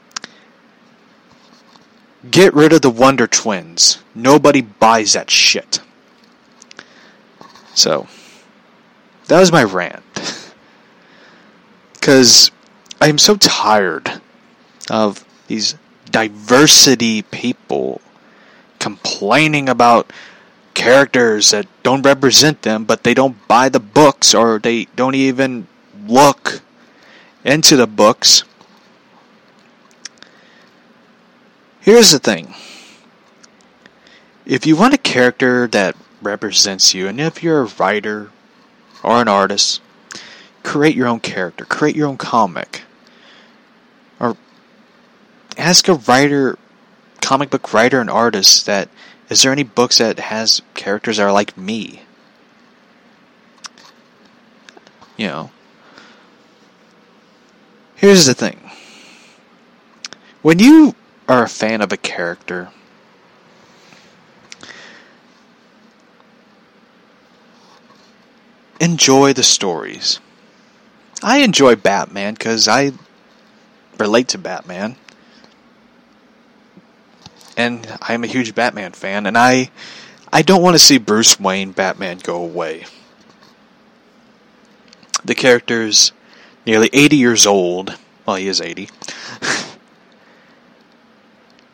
Get rid of the Wonder Twins. Nobody buys that shit. So, that was my rant. Because I'm so tired of these diversity people complaining about characters that don't represent them, but they don't buy the books, or they don't even look into the books. Here's the thing. If you want a character that represents you, and if you're a writer or an artist, create your own character. Create your own comic. Or ask a writer, comic book writer and artist, that is there any books that has characters that are like me? You know. Here's the thing. When you are a fan of a character, enjoy the stories. I enjoy Batman because I relate to Batman, and I'm a huge Batman fan, and I I don't want to see Bruce Wayne Batman go away. The character's nearly eighty years old. Well, he is eighty.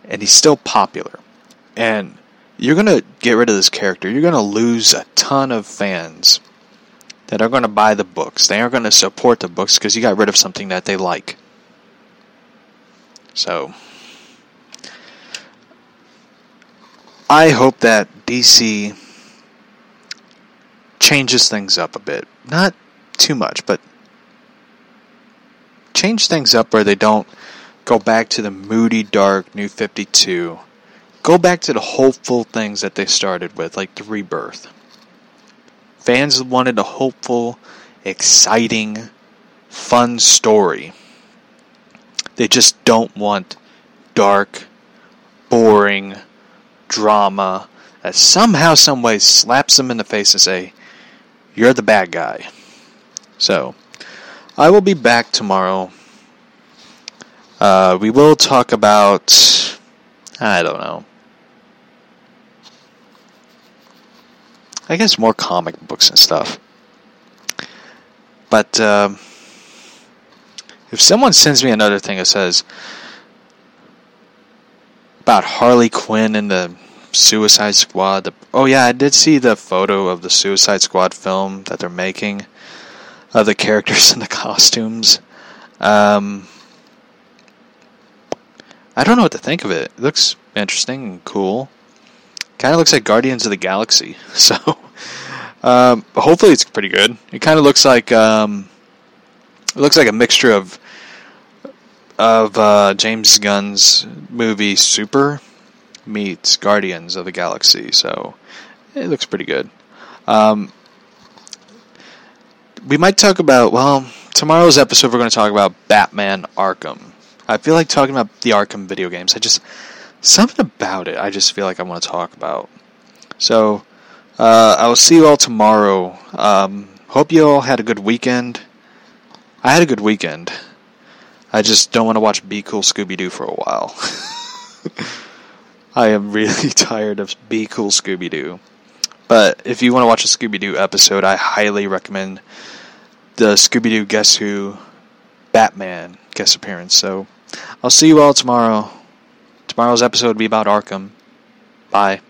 And he's still popular. And you're going to get rid of this character. You're going to lose a ton of fans that are going to buy the books. They aren't going to support the books because you got rid of something that they like. So, I hope that D C changes things up a bit. Not too much, but change things up where they don't go back to the moody, dark New fifty-two. Go back to the hopeful things that they started with, like the Rebirth. Fans wanted a hopeful, exciting, fun story. They just don't want dark, boring drama that somehow, some way slaps them in the face and say, "You're the bad guy." So, I will be back tomorrow. Uh, we will talk about, I don't know, I guess more comic books and stuff. But um, if someone sends me another thing that says about Harley Quinn and the Suicide Squad, the, oh yeah, I did see the photo of the Suicide Squad film that they're making of the characters and the costumes. Um... I don't know what to think of it. It looks interesting and cool. Kind of looks like Guardians of the Galaxy. So, um, hopefully it's pretty good. It kind of looks like um, it looks like a mixture of of uh, James Gunn's movie Super meets Guardians of the Galaxy. So, it looks pretty good. Um, we might talk about, well, tomorrow's episode we're going to talk about Batman Arkham. I feel like talking about the Arkham video games. I just, something about it, I just feel like I want to talk about. So, uh, I will see you all tomorrow. Um, hope you all had a good weekend. I had a good weekend. I just don't want to watch Be Cool Scooby-Doo for a while. I am really tired of Be Cool Scooby-Doo. But if you want to watch a Scooby-Doo episode, I highly recommend the Scooby-Doo Guess Who Batman guest appearance. So I'll see you all tomorrow. Tomorrow's episode will be about Arkham. Bye.